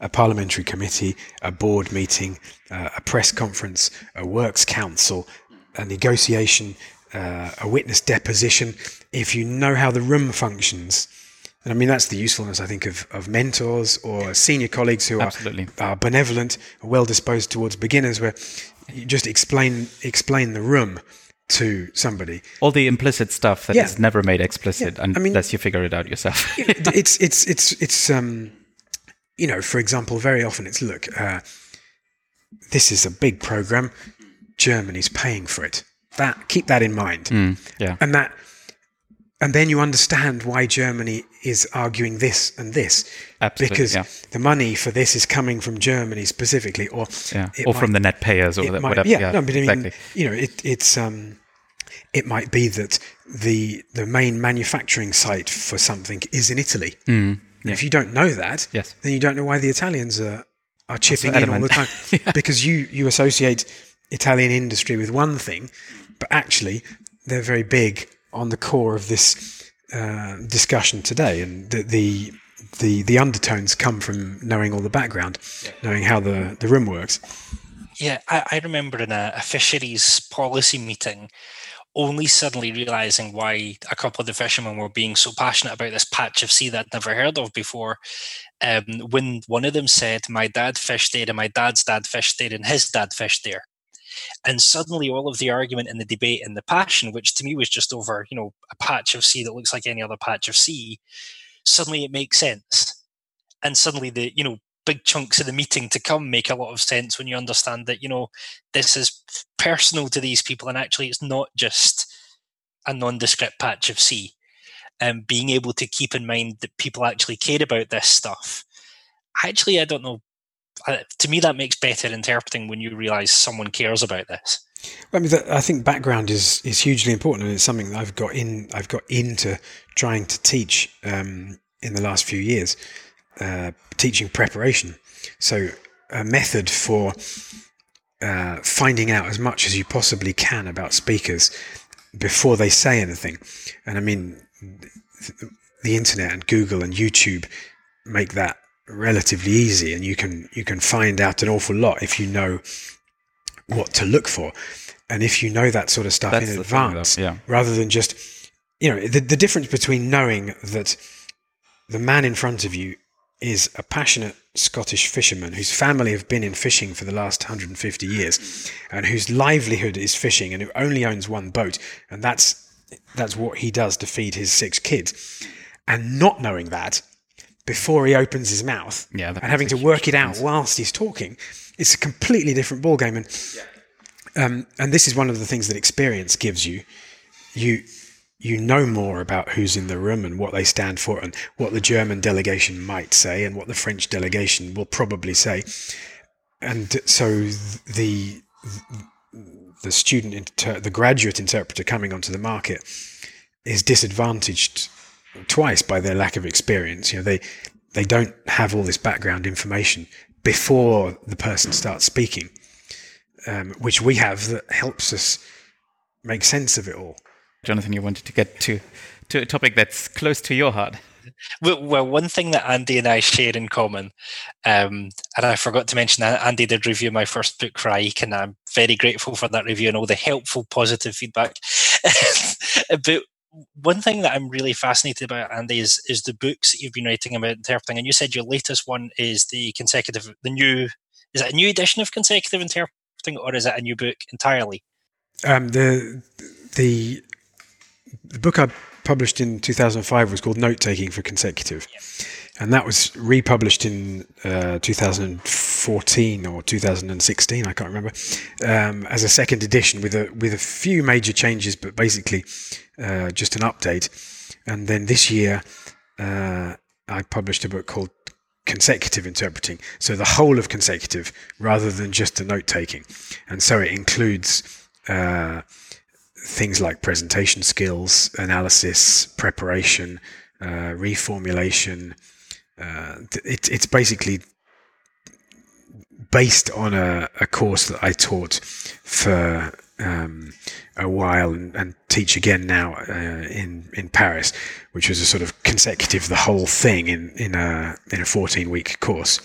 a parliamentary committee, a board meeting, uh, a press conference, a works council, a negotiation, uh, a witness deposition. If you know how the room functions, and I mean, that's the usefulness, I think, of, of mentors or senior colleagues who are, are benevolent, well disposed towards beginners, where you just explain explain the room to somebody. All the implicit stuff that yeah. is never made explicit yeah. I mean, unless you figure it out yourself. it, it's it's it's it's um, you know, for example, very often it's look, uh, this is a big program. Germany's paying for it. That keep that in mind. Mm, yeah, and that, and then you understand why Germany is arguing this and this. Absolutely, because yeah. the money for this is coming from Germany specifically, or yeah. or might, from the net payers, or might, whatever. Yeah, yeah, no, but I mean, exactly. you know, it, it's um, it might be that the the main manufacturing site for something is in Italy. Mm, yeah. If you don't know that, yes. then you don't know why the Italians are are chipping in all the time yeah. because you you associate Italian industry with one thing, but actually they're very big on the core of this uh, discussion today, and the, the the the undertones come from knowing all the background, yeah. knowing how the, the room works. Yeah, I, I remember in a, a fisheries policy meeting, only suddenly realizing why a couple of the fishermen were being so passionate about this patch of sea that I'd never heard of before. Um, when one of them said, "My dad fished there, and my dad's dad fished there, and his dad fished there." And suddenly all of the argument and the debate and the passion, which to me was just over, you know, a patch of sea that looks like any other patch of sea, suddenly it makes sense. And suddenly the, you know, big chunks of the meeting to come make a lot of sense when you understand that, you know, this is personal to these people. And actually it's not just a nondescript patch of sea. And being able to keep in mind that people actually care about this stuff. Actually, I don't know. Uh, to me, that makes better interpreting when you realise someone cares about this. Well, I mean, the, I think background is is hugely important, and it's something that I've got in. I've got into trying to teach um, in the last few years, uh, teaching preparation. So, a method for uh, finding out as much as you possibly can about speakers before they say anything. And I mean, th- the internet and Google and YouTube make that relatively easy, and you can you can find out an awful lot if you know what to look for, and if you know that sort of stuff That's in advance thing, yeah. rather than just, you know, the, the difference between knowing that the man in front of you is a passionate Scottish fisherman whose family have been in fishing for the last one hundred fifty years and whose livelihood is fishing and who only owns one boat, and that's that's what he does to feed his six kids, and not knowing that before he opens his mouth yeah, and having to work it out whilst he's talking, it's a completely different ballgame. And, yeah. um, and this is one of the things that experience gives you. You you know more about who's in the room and what they stand for and what the German delegation might say and what the French delegation will probably say. And so the the student, inter- the graduate interpreter coming onto the market is disadvantaged twice by their lack of experience. You know, they they don't have all this background information before the person starts speaking, um, which we have that helps us make sense of it all. Jonathan, you wanted to get to to a topic that's close to your heart. Well, well one thing that Andy and I share in common, um, and I forgot to mention that Andy did review my first book for I E C, and I'm very grateful for that review and all the helpful, positive feedback. But one thing that I'm really fascinated about, Andy, is, is the books that you've been writing about interpreting. And you said your latest one is the consecutive, the new, is it a new edition of consecutive interpreting, or is it a new book entirely? Um, the, the the book I published in two thousand five was called Note Taking for Consecutive. Yeah. And that was republished in uh, two thousand fourteen or two thousand sixteen, I can't remember, um, as a second edition with a with a few major changes, but basically uh, just an update. And then this year, uh, I published a book called Consecutive Interpreting, so the whole of consecutive rather than just the note-taking. And so it includes uh, things like presentation skills, analysis, preparation, uh, reformulation. Uh, it, it's basically based on a, a course that I taught for um, a while and, and teach again now uh, in in Paris, which was a sort of consecutive the whole thing in in a in a fourteen week course,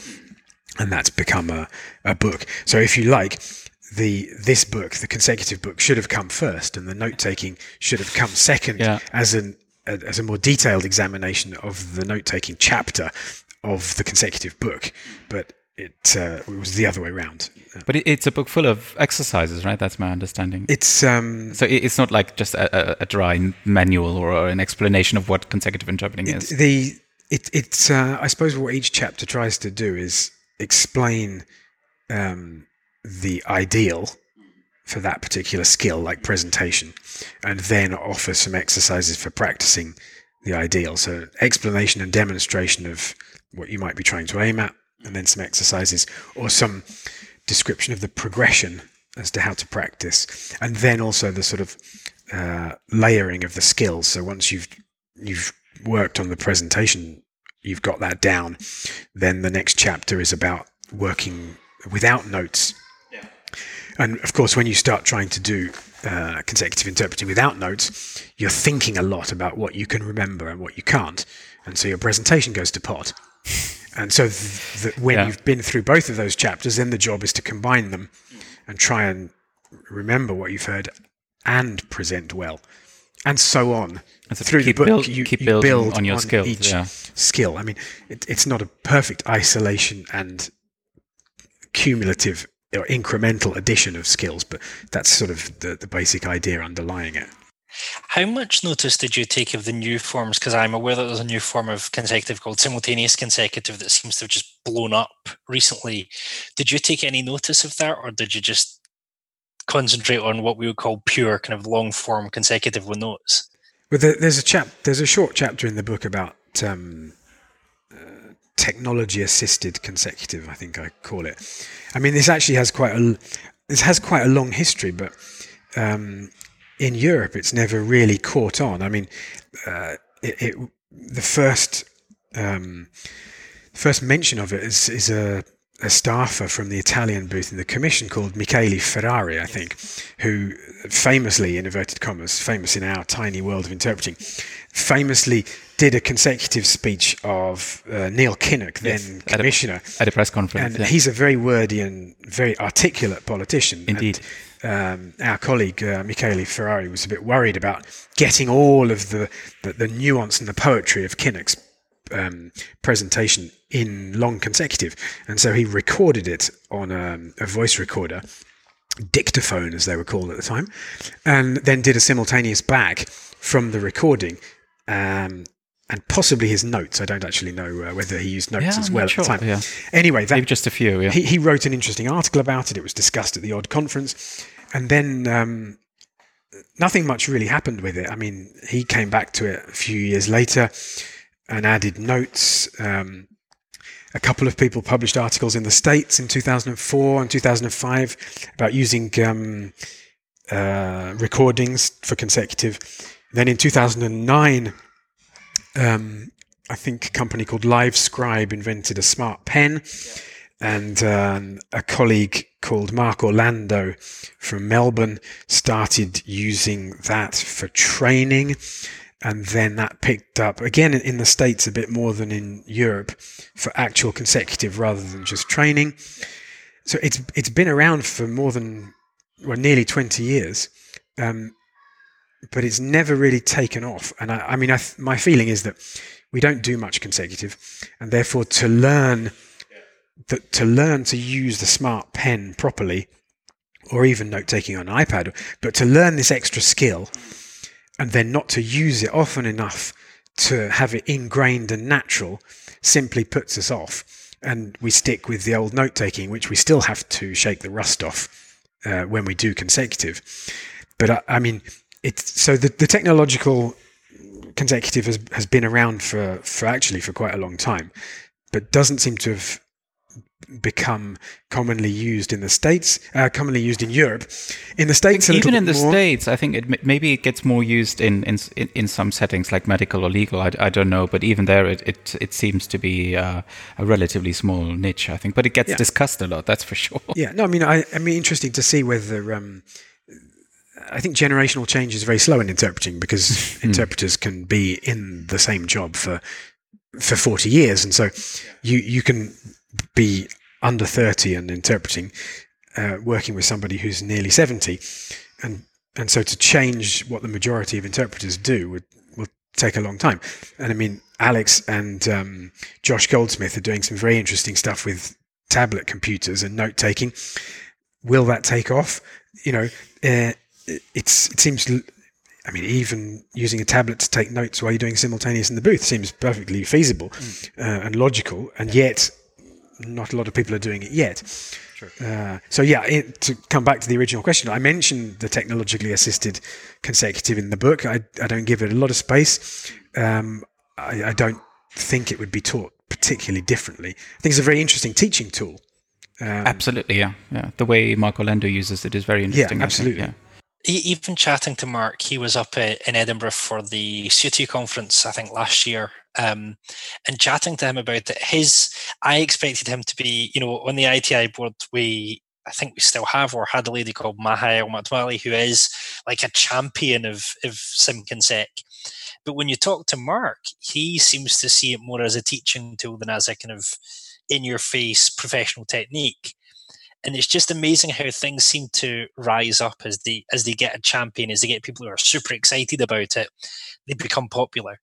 and that's become a, a book. So if you like, the this book, the consecutive book, should have come first, and the note taking should have come second yeah. as an as a more detailed examination of the note-taking chapter of the consecutive book. But it, uh, it was the other way around. But it's a book full of exercises, right? That's my understanding. It's um, so it's not like just a, a dry manual or an explanation of what consecutive interpreting it, is. The it it's uh, I suppose what each chapter tries to do is explain um, the ideal for that particular skill, like presentation, and then offer some exercises for practicing the ideal. So explanation and demonstration of what you might be trying to aim at, and then some exercises or some description of the progression as to how to practice, and then also the sort of uh, layering of the skills. So once you've you've worked on the presentation, you've got that down, then the next chapter is about working without notes. And of course, when you start trying to do uh, consecutive interpreting without notes, you're thinking a lot about what you can remember and what you can't. And so your presentation goes to pot. And so th- th- when yeah. you've been through both of those chapters, then the job is to combine them and try and remember what you've heard and present well. And so on. And so through the book, build, you, keep you build build on, your on skills, each yeah. skill. I mean, it, it's not a perfect isolation and cumulative or incremental addition of skills, but that's sort of the, the basic idea underlying it. How much notice did you take of the new forms? Because I'm aware that there's a new form of consecutive called simultaneous consecutive that seems to have just blown up recently. Did you take any notice of that, or did you just concentrate on what we would call pure kind of long form consecutive with notes? Well, there, there's a chap, there's a short chapter in the book about um, uh, technology-assisted consecutive, I think I call it. I mean, this actually has quite a this has quite a long history, but um, in Europe, it's never really caught on. I mean, uh, it, it the first um, first mention of it is is a, a staffer from the Italian booth in the Commission called Michele Ferrari, I think, who famously, in inverted commas, famous in our tiny world of interpreting, famously did a consecutive speech of uh, Neil Kinnock, then yes, commissioner. At a, at a press conference. And yeah. he's a very wordy and very articulate politician. Indeed. And, um, our colleague, uh, Michele Ferrari, was a bit worried about getting all of the, the, the nuance and the poetry of Kinnock's um, presentation in long consecutive. And so he recorded it on um, a voice recorder, dictaphone as they were called at the time, and then did a simultaneous back from the recording, um, and possibly his notes. I don't actually know uh, whether he used notes yeah, as I'm well at sure. the time. Yeah. Anyway, that, maybe just a few. Yeah. He, he wrote an interesting article about it. It was discussed at the Odd Conference, and then um, nothing much really happened with it. I mean, he came back to it a few years later and added notes. Um, a couple of people published articles in the States in two thousand four and two thousand five about using um, uh, recordings for consecutive. Then in two thousand nine. Um, I think a company called LiveScribe invented a smart pen, and um, a colleague called Mark Orlando from Melbourne started using that for training, and then that picked up again in the States a bit more than in Europe for actual consecutive rather than just training. So it's it's been around for more than well nearly twenty years. Um, But it's never really taken off. And I, I mean, I th- my feeling is that we don't do much consecutive, and therefore to learn that to learn to use the smart pen properly, or even note taking on an iPad, but to learn this extra skill and then not to use it often enough to have it ingrained and natural simply puts us off. And we stick with the old note taking, which we still have to shake the rust off uh, when we do consecutive. But I, I mean... It's, so the, the technological consecutive has, has been around for, for actually for quite a long time, but doesn't seem to have become commonly used in the States, uh, commonly used in Europe. In the States, a little bit more. Even in the States, I think it maybe it gets more used in, in, in some settings like medical or legal, I, I don't know, but even there it, it, it seems to be uh, a relatively small niche, I think, but it gets yeah. discussed a lot, that's for sure. Yeah, no, I mean, I, I mean, interesting to see whether... Um, I think generational change is very slow in interpreting because interpreters can be in the same job for for forty years. And so you, you can be under thirty and interpreting, uh, working with somebody who's nearly seventy. And and so to change what the majority of interpreters do would will take a long time. And I mean, Alex and um, Josh Goldsmith are doing some very interesting stuff with tablet computers and note-taking. Will that take off? You know, uh, it's it seems... I mean, even using a tablet to take notes while you're doing simultaneous in the booth seems perfectly feasible mm. uh, and logical, and yet not a lot of people are doing it yet. Sure. Uh, so, yeah, it, to come back to the original question, I mentioned the technologically assisted consecutive in the book. I, I don't give it a lot of space. Um, I, I don't think it would be taught particularly differently. I think it's a very interesting teaching tool. Um, absolutely, yeah. yeah. The way Mark Orlando uses it is very interesting. Yeah, absolutely. I think, yeah. Even chatting to Mark, he was up in Edinburgh for the C O T conference, I think, last year, um, and chatting to him about it. His, I expected him to be, you know, on the I T I board, we, I think we still have or had a lady called Maha El Matwali, who is like a champion of, of SimConsec. But when you talk to Mark, he seems to see it more as a teaching tool than as a kind of in-your-face professional technique. And it's just amazing how things seem to rise up as they as they get a champion, as they get people who are super excited about it, they become popular.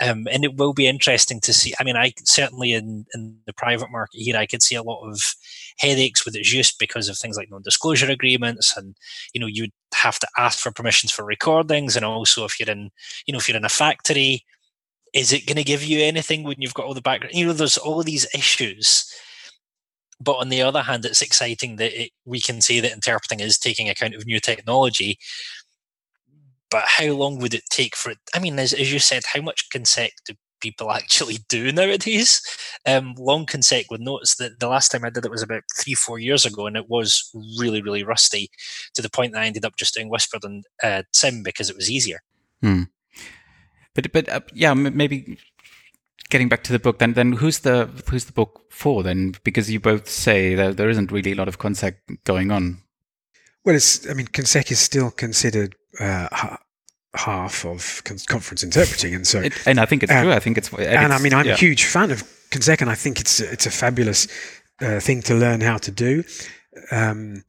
Um, and it will be interesting to see. I mean, I certainly in, in the private market here, I could see a lot of headaches with its use because of things like non-disclosure agreements, and you know, you'd have to ask for permissions for recordings, and also if you're in, you know, if you're in a factory, is it going to give you anything when you've got all the background? You know, there's all these issues. But on the other hand, it's exciting that it, we can say that interpreting is taking account of new technology. But how long would it take for it? I mean, as, as you said, how much consec do people actually do nowadays? Um, long consec with notes, that the last time I did it was about three, four years ago, and it was really, really rusty to the point that I ended up just doing whispered and uh, sim because it was easier. Hmm. But, but uh, yeah, m- maybe... Getting back to the book, then, then who's the who's the book for then? Because you both say that there isn't really a lot of consec going on. Well, it's I mean, consec is still considered uh, ha- half of con- conference interpreting, and so. It, and I think it's uh, true. I think it's. And, and it's, I mean, I'm yeah. a huge fan of consec, and I think it's it's a fabulous uh, thing to learn how to do. Um,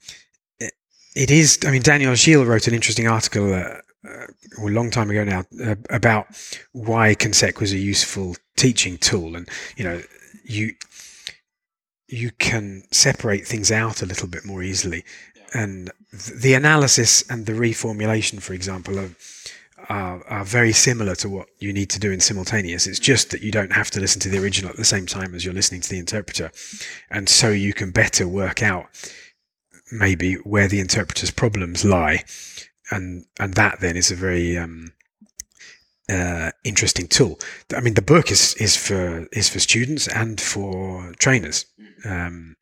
it, it is. I mean, Daniel Gile wrote an interesting article. Uh, Uh, a long time ago now uh, about why consec was a useful teaching tool, and you know you you can separate things out a little bit more easily, and th- the analysis and the reformulation, for example, are, are are very similar to what you need to do in simultaneous. It's just that you don't have to listen to the original at the same time as you're listening to the interpreter, and so you can better work out maybe where the interpreter's problems lie. And and that then is a very um, uh, interesting tool. I mean, the book is, is for is for students and for trainers. Um,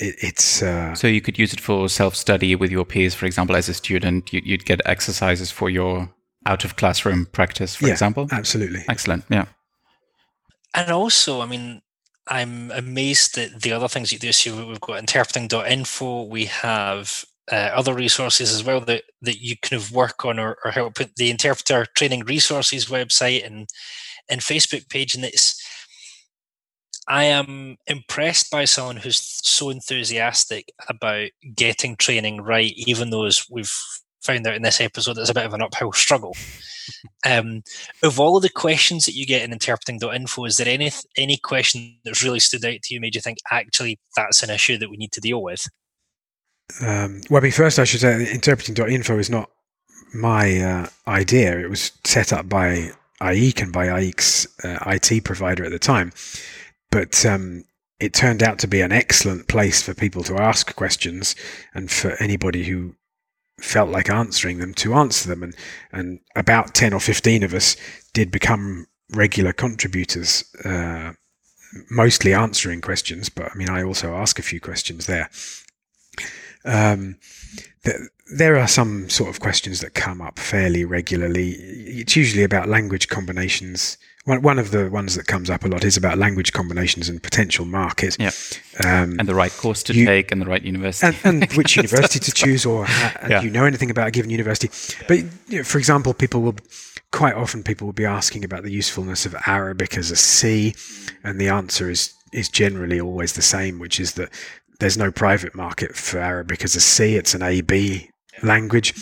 it, it's uh, so you could use it for self study with your peers, for example. As a student, you, you'd get exercises for your out of classroom practice, for yeah, example. Absolutely, excellent. Yeah, and also, I mean, I'm amazed at the other things you do. So we've got interpreting dot info. We have. Uh, other resources as well that, that you kind of work on or, or help put the interpreter training resources website and and Facebook page, and it's I am impressed by someone who's so enthusiastic about getting training right, even though as we've found out in this episode it's a bit of an uphill struggle. Um, of all of the questions that you get in interpreting dot info, is there any any question that's really stood out to you, made you think actually that's an issue that we need to deal with? Um, well, I mean, first I should say that interpreting dot info is not my uh, idea. It was set up by I E K and by I E K's uh, I T provider at the time. But um, it turned out to be an excellent place for people to ask questions and for anybody who felt like answering them to answer them. And, and about ten or fifteen of us did become regular contributors, uh, mostly answering questions. But I mean, I also ask a few questions there. Um, th- there are some sort of questions that come up fairly regularly. It's usually about language combinations. One, one of the ones that comes up a lot is about language combinations and potential market. Yeah. Um, and the right course to you, take and the right university. And, and which university to choose, or ha- yeah. do you know anything about a given university? But you know, for example, people will, quite often people will be asking about the usefulness of Arabic as a C, and the answer is, is generally always the same, which is that there's no private market for Arabic as a C. It's an A B language,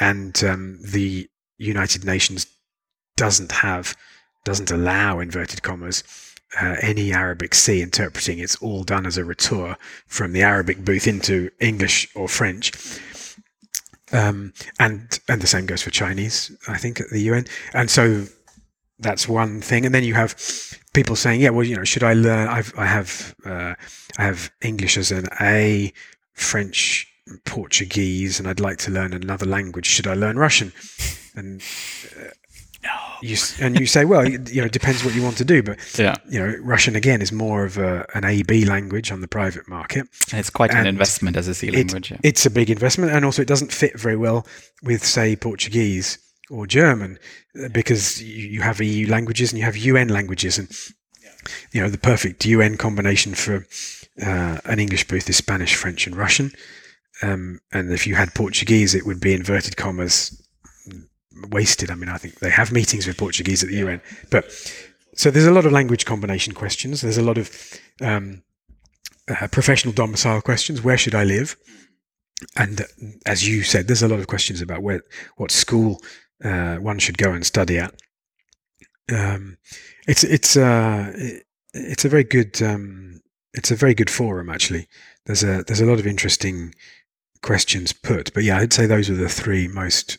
and um, the United Nations doesn't have, doesn't allow inverted commas uh, any Arabic C interpreting. It's all done as a retour from the Arabic booth into English or French. Um, and and the same goes for Chinese, I think, at the U N. And so that's one thing. And then you have people saying, yeah, well, you know, should I learn? I've, I have uh, I have English as an A, French, Portuguese, and I'd like to learn another language. Should I learn Russian? And uh, no. you and you say, well, you know, it depends what you want to do. But, yeah. you know, Russian, again, is more of a, an A B language on the private market. And it's quite and an investment as a C language. It, yeah. It's a big investment. And also it doesn't fit very well with, say, Portuguese or German, because you have E U languages and you have U N languages. And, you know, the perfect U N combination for uh, an English booth is Spanish, French and Russian. Um, and if you had Portuguese, it would be inverted commas wasted. I mean, I think they have meetings with Portuguese at the U N. But so there's a lot of language combination questions. There's a lot of um, uh, professional domicile questions. Where should I live? And uh, as you said, there's a lot of questions about where, what school uh, one should go and study at. Um, it's it's uh, it, it's a very good um, it's a very good forum actually. There's a there's a lot of interesting questions put, but yeah, I'd say those are the three most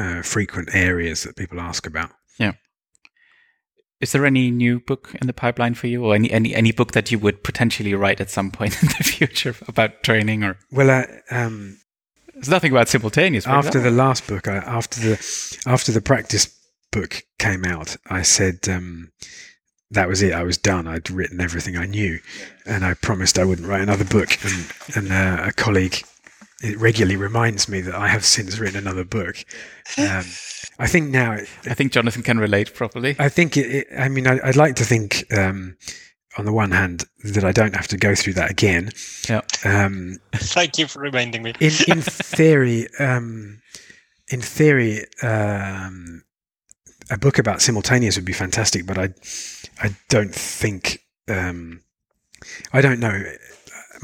uh, frequent areas that people ask about. Yeah. Is there any new book in the pipeline for you, or any any, any book that you would potentially write at some point in the future about training? Or well, uh, um, there's nothing about simultaneous. After the last book, I, after the after the practice book came out, I said um, that was it. I was done. I'd written everything I knew, and I promised I wouldn't write another book. And, and uh, a colleague. It regularly reminds me that I have since written another book. Um, I think now... It, I think Jonathan can relate properly. I think, it, it, I mean, I, I'd like to think, um, on the one hand, that I don't have to go through that again. Yeah. Um, Thank you for reminding me. in, in theory, um, in theory, um, a book about simultaneous would be fantastic, but I, I don't think... Um, I don't know...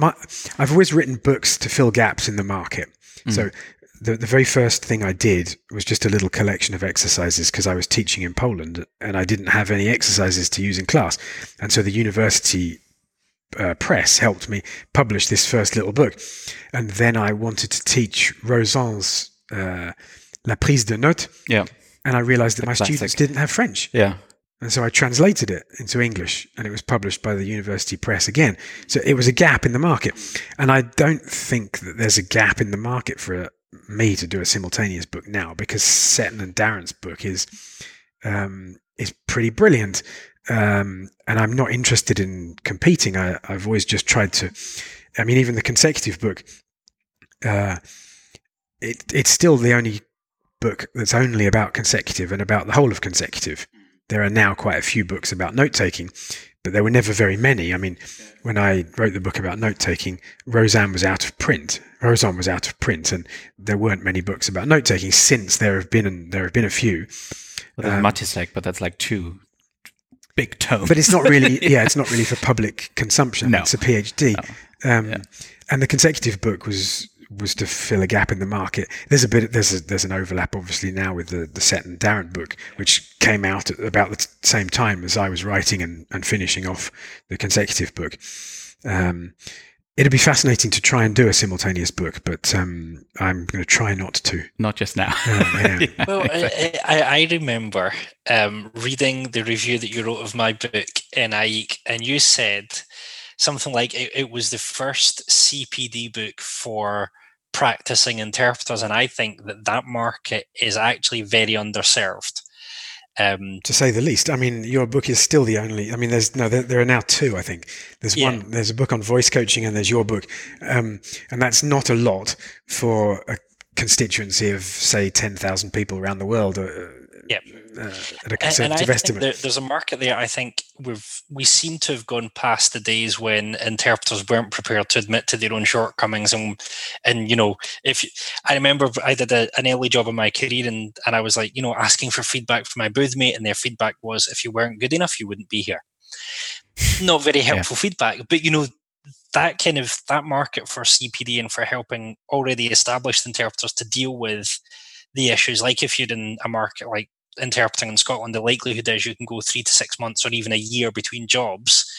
My, I've always written books to fill gaps in the market. Mm. So the, the very first thing I did was just a little collection of exercises, because I was teaching in Poland and I didn't have any exercises to use in class. And so the university uh, press helped me publish this first little book. And then I wanted to teach Roseanne's uh, La Prise de Note. Yeah. And I realized that my classic. Students didn't have French. Yeah. And so I translated it into English, and it was published by the university press again. So it was a gap in the market. And I don't think that there's a gap in the market for a, me to do a simultaneous book now, because Setton and Dawrant's book is um, is pretty brilliant. Um, and I'm not interested in competing. I, I've always just tried to... I mean, even the consecutive book, uh, it, it's still the only book that's only about consecutive and about the whole of consecutive. There are now quite a few books about note-taking, but there were never very many. I mean, when I wrote the book about note-taking, Rozan was out of print. Rozan was out of print, and there weren't many books about note-taking. Since there have been, and there have been a few. Well, um, much is like, but that's like two big tomes. But it's not really, yeah, it's not really for public consumption. No. It's a PhD. No. Um, yeah. And the consecutive book was... was to fill a gap in the market. There's a bit, there's a, there's an overlap obviously now with the, the Setton and Dawrant book, which came out at about the t- same time as I was writing and, and finishing off the consecutive book. Um, it'd be fascinating to try and do a simultaneous book, but um, I'm going to try not to. Not just now. Oh, yeah. Yeah, well, exactly. I, I, I remember um, reading the review that you wrote of my book in I E K, and you said something like it, it was the first C P D book for practicing interpreters, and I think that that market is actually very underserved, um, to say the least. I mean, your book is still the only. I mean, there's no, there, there are now two. I think there's yeah. one. There's a book on voice coaching, and there's your book, um, and that's not a lot for a constituency of say ten thousand people around the world. Uh, yep. Uh, at a conservative estimate. There, there's a market there. I think we've we seem to have gone past the days when interpreters weren't prepared to admit to their own shortcomings, and and you know, if you, I remember I did a, an early job in my career, and and I was like, you know, asking for feedback from my booth mate, and their feedback was, if you weren't good enough, you wouldn't be here. Not very helpful yeah. feedback, but you know, that kind of that market for C P D and for helping already established interpreters to deal with the issues, like if you're in a market like interpreting in Scotland, the likelihood is you can go three to six months or even a year between jobs.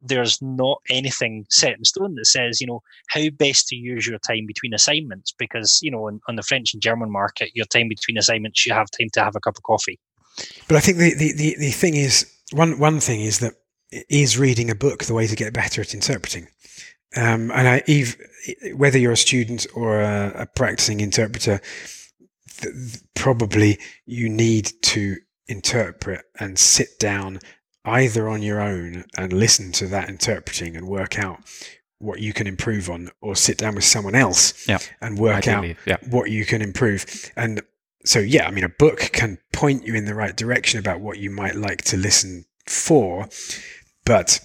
There's not anything set in stone that says, you know, how best to use your time between assignments, because, you know, on, on the French and German market, your time between assignments, you have time to have a cup of coffee. But I think the, the, the, the thing is, one, one thing is that is reading a book the way to get better at interpreting? Um, and I, Eve, whether you're a student or a, a practicing interpreter, th- th- probably you need to interpret and sit down either on your own and listen to that interpreting and work out what you can improve on, or sit down with someone else yeah. and work Ideally, out yeah. what you can improve. And so, yeah, I mean, a book can point you in the right direction about what you might like to listen for, but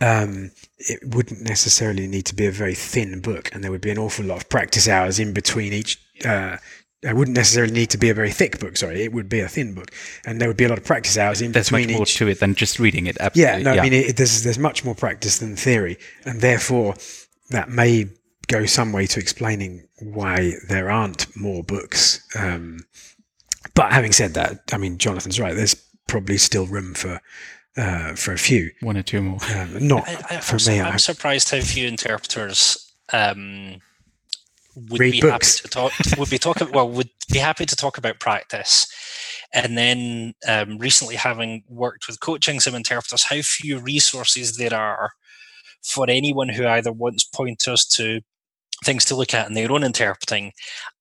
um, it wouldn't necessarily need to be a very thin book, and there would be an awful lot of practice hours in between each. Uh, it wouldn't necessarily need to be a very thick book. Sorry, it would be a thin book, and there would be a lot of practice hours in there's between each. There's much more to it than just reading it. Absolutely. Yeah, no, yeah. I mean, it, there's there's much more practice than theory, and therefore that may go some way to explaining why there aren't more books. Um, but having said that, I mean, Jonathan's right. There's probably still room for uh, for a few, one or two more. Um, not I, I, for I'm me. Su- I'm I, surprised how few interpreters um, would read be books. happy to talk. Would be talking well. Would be happy to talk about practice. And then um, recently, having worked with coaching some interpreters, how few resources there are for anyone who either wants pointers to things to look at in their own interpreting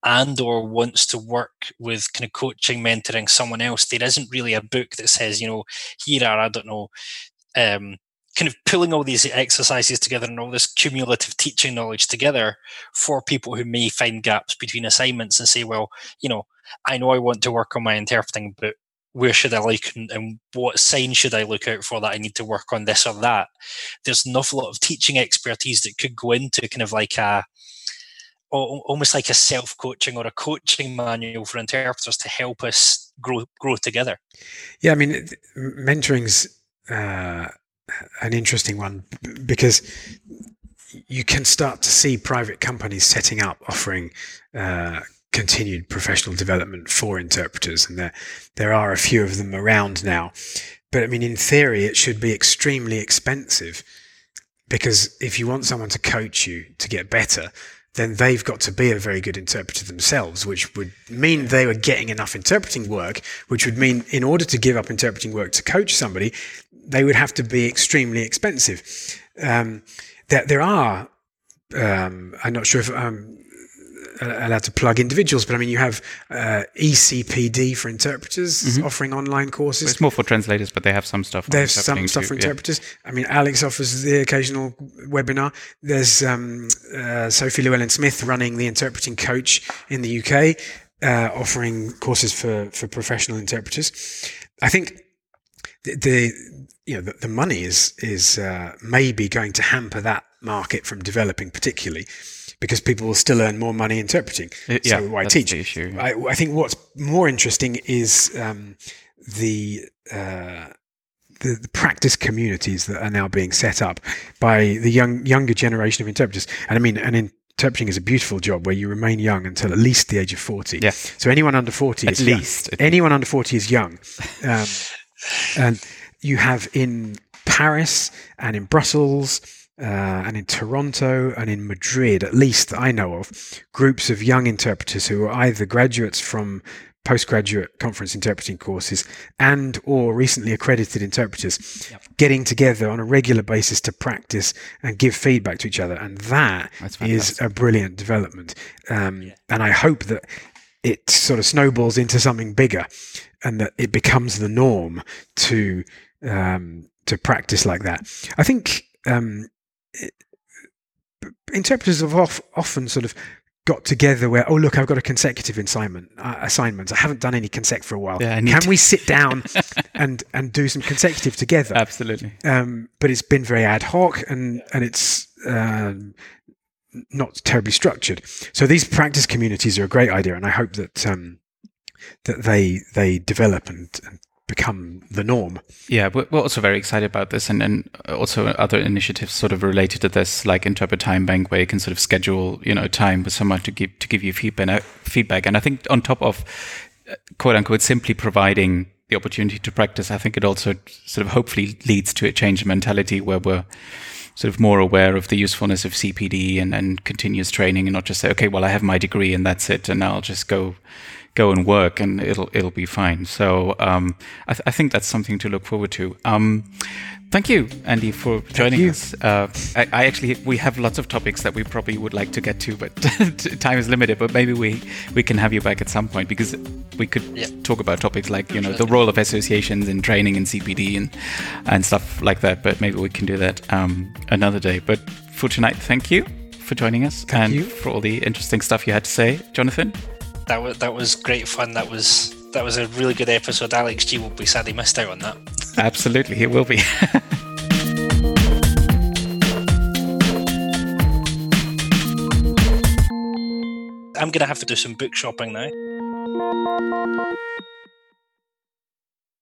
and or wants to work with kind of coaching, mentoring someone else. There isn't really a book that says, you know, here are, I don't know, um, kind of pulling all these exercises together and all this cumulative teaching knowledge together for people who may find gaps between assignments and say, well, you know, I know I want to work on my interpreting, but where should I look and, and what signs should I look out for that I need to work on this or that? There's an awful lot of teaching expertise that could go into kind of like a, almost like a self-coaching or a coaching manual for interpreters to help us grow grow together. Yeah, I mean, mentoring's uh, an interesting one because you can start to see private companies setting up, offering uh, continued professional development for interpreters, and there there are a few of them around now. But I mean, in theory, it should be extremely expensive because if you want someone to coach you to get better, then they've got to be a very good interpreter themselves, which would mean they were getting enough interpreting work, which would mean in order to give up interpreting work to coach somebody, they would have to be extremely expensive. Um, there, there are, um, I'm not sure if I'm allowed to plug individuals, but I mean, you have uh, E C P D for interpreters mm-hmm. offering online courses. Well, it's more for translators, but they have some stuff. They have some stuff too, for interpreters. Yeah. I mean, Alex offers the occasional webinar. There's um, uh, Sophie Llewellyn-Smith running the Interpreting Coach in the U K, uh, offering courses for, for professional interpreters. I think the, the you know the, the money is is uh, maybe going to hamper that market from developing particularly, because people will still earn more money interpreting. It, so yeah, why that's teach? The issue. I, I think what's more interesting is um, the, uh, the the practice communities that are now being set up by the young younger generation of interpreters. And I mean, and interpreting is a beautiful job where you remain young until at least the age of forty. Yeah. So anyone under forty at is least young. anyone under forty is young. Um, and you have in Paris and in Brussels. Uh, and in Toronto and in Madrid, at least that I know of, groups of young interpreters who are either graduates from postgraduate conference interpreting courses and or recently accredited interpreters yep. getting together on a regular basis to practice and give feedback to each other. And that is a brilliant development. Um, yeah. And I hope that it sort of snowballs into something bigger and that it becomes the norm to, um, to practice like that. I think... Um, It, interpreters have off, often sort of got together where, oh look, I've got a consecutive assignment. Uh, assignments. I haven't done any consec for a while. Yeah, Can to- we sit down and and do some consecutive together? Absolutely. Um, but it's been very ad hoc and yeah. and it's uh, not terribly structured. So these practice communities are a great idea, and I hope that um, that they they develop and. and become the norm. Yeah, we're also very excited about this, and, and also other initiatives sort of related to this, like Interpret Time Bank, where you can sort of schedule, you know, time with someone to give to give you feedback. Feedback, and I think on top of quote unquote, simply providing the opportunity to practice, I think it also sort of hopefully leads to a change in mentality where we're sort of more aware of the usefulness of C P D and, and continuous training, and not just say, okay, well, I have my degree and that's it, and now I'll just go go and work and it'll it'll be fine. So um, I, th- I think that's something to look forward to. Um, thank you, Andy, for joining us. Uh, I, I actually, we have lots of topics that we probably would like to get to, but time is limited, but maybe we, we can have you back at some point, because we could yeah. talk about topics like, you know, the role of associations in training and C P D and, and stuff like that. But maybe we can do that um, another day. But for tonight, thank you for joining us thank and you. for all the interesting stuff you had to say, Jonathan. That was that was great fun. That was that was a really good episode. Alex G will be sad he missed out on that. Absolutely, he will be. I'm going to have to do some book shopping now.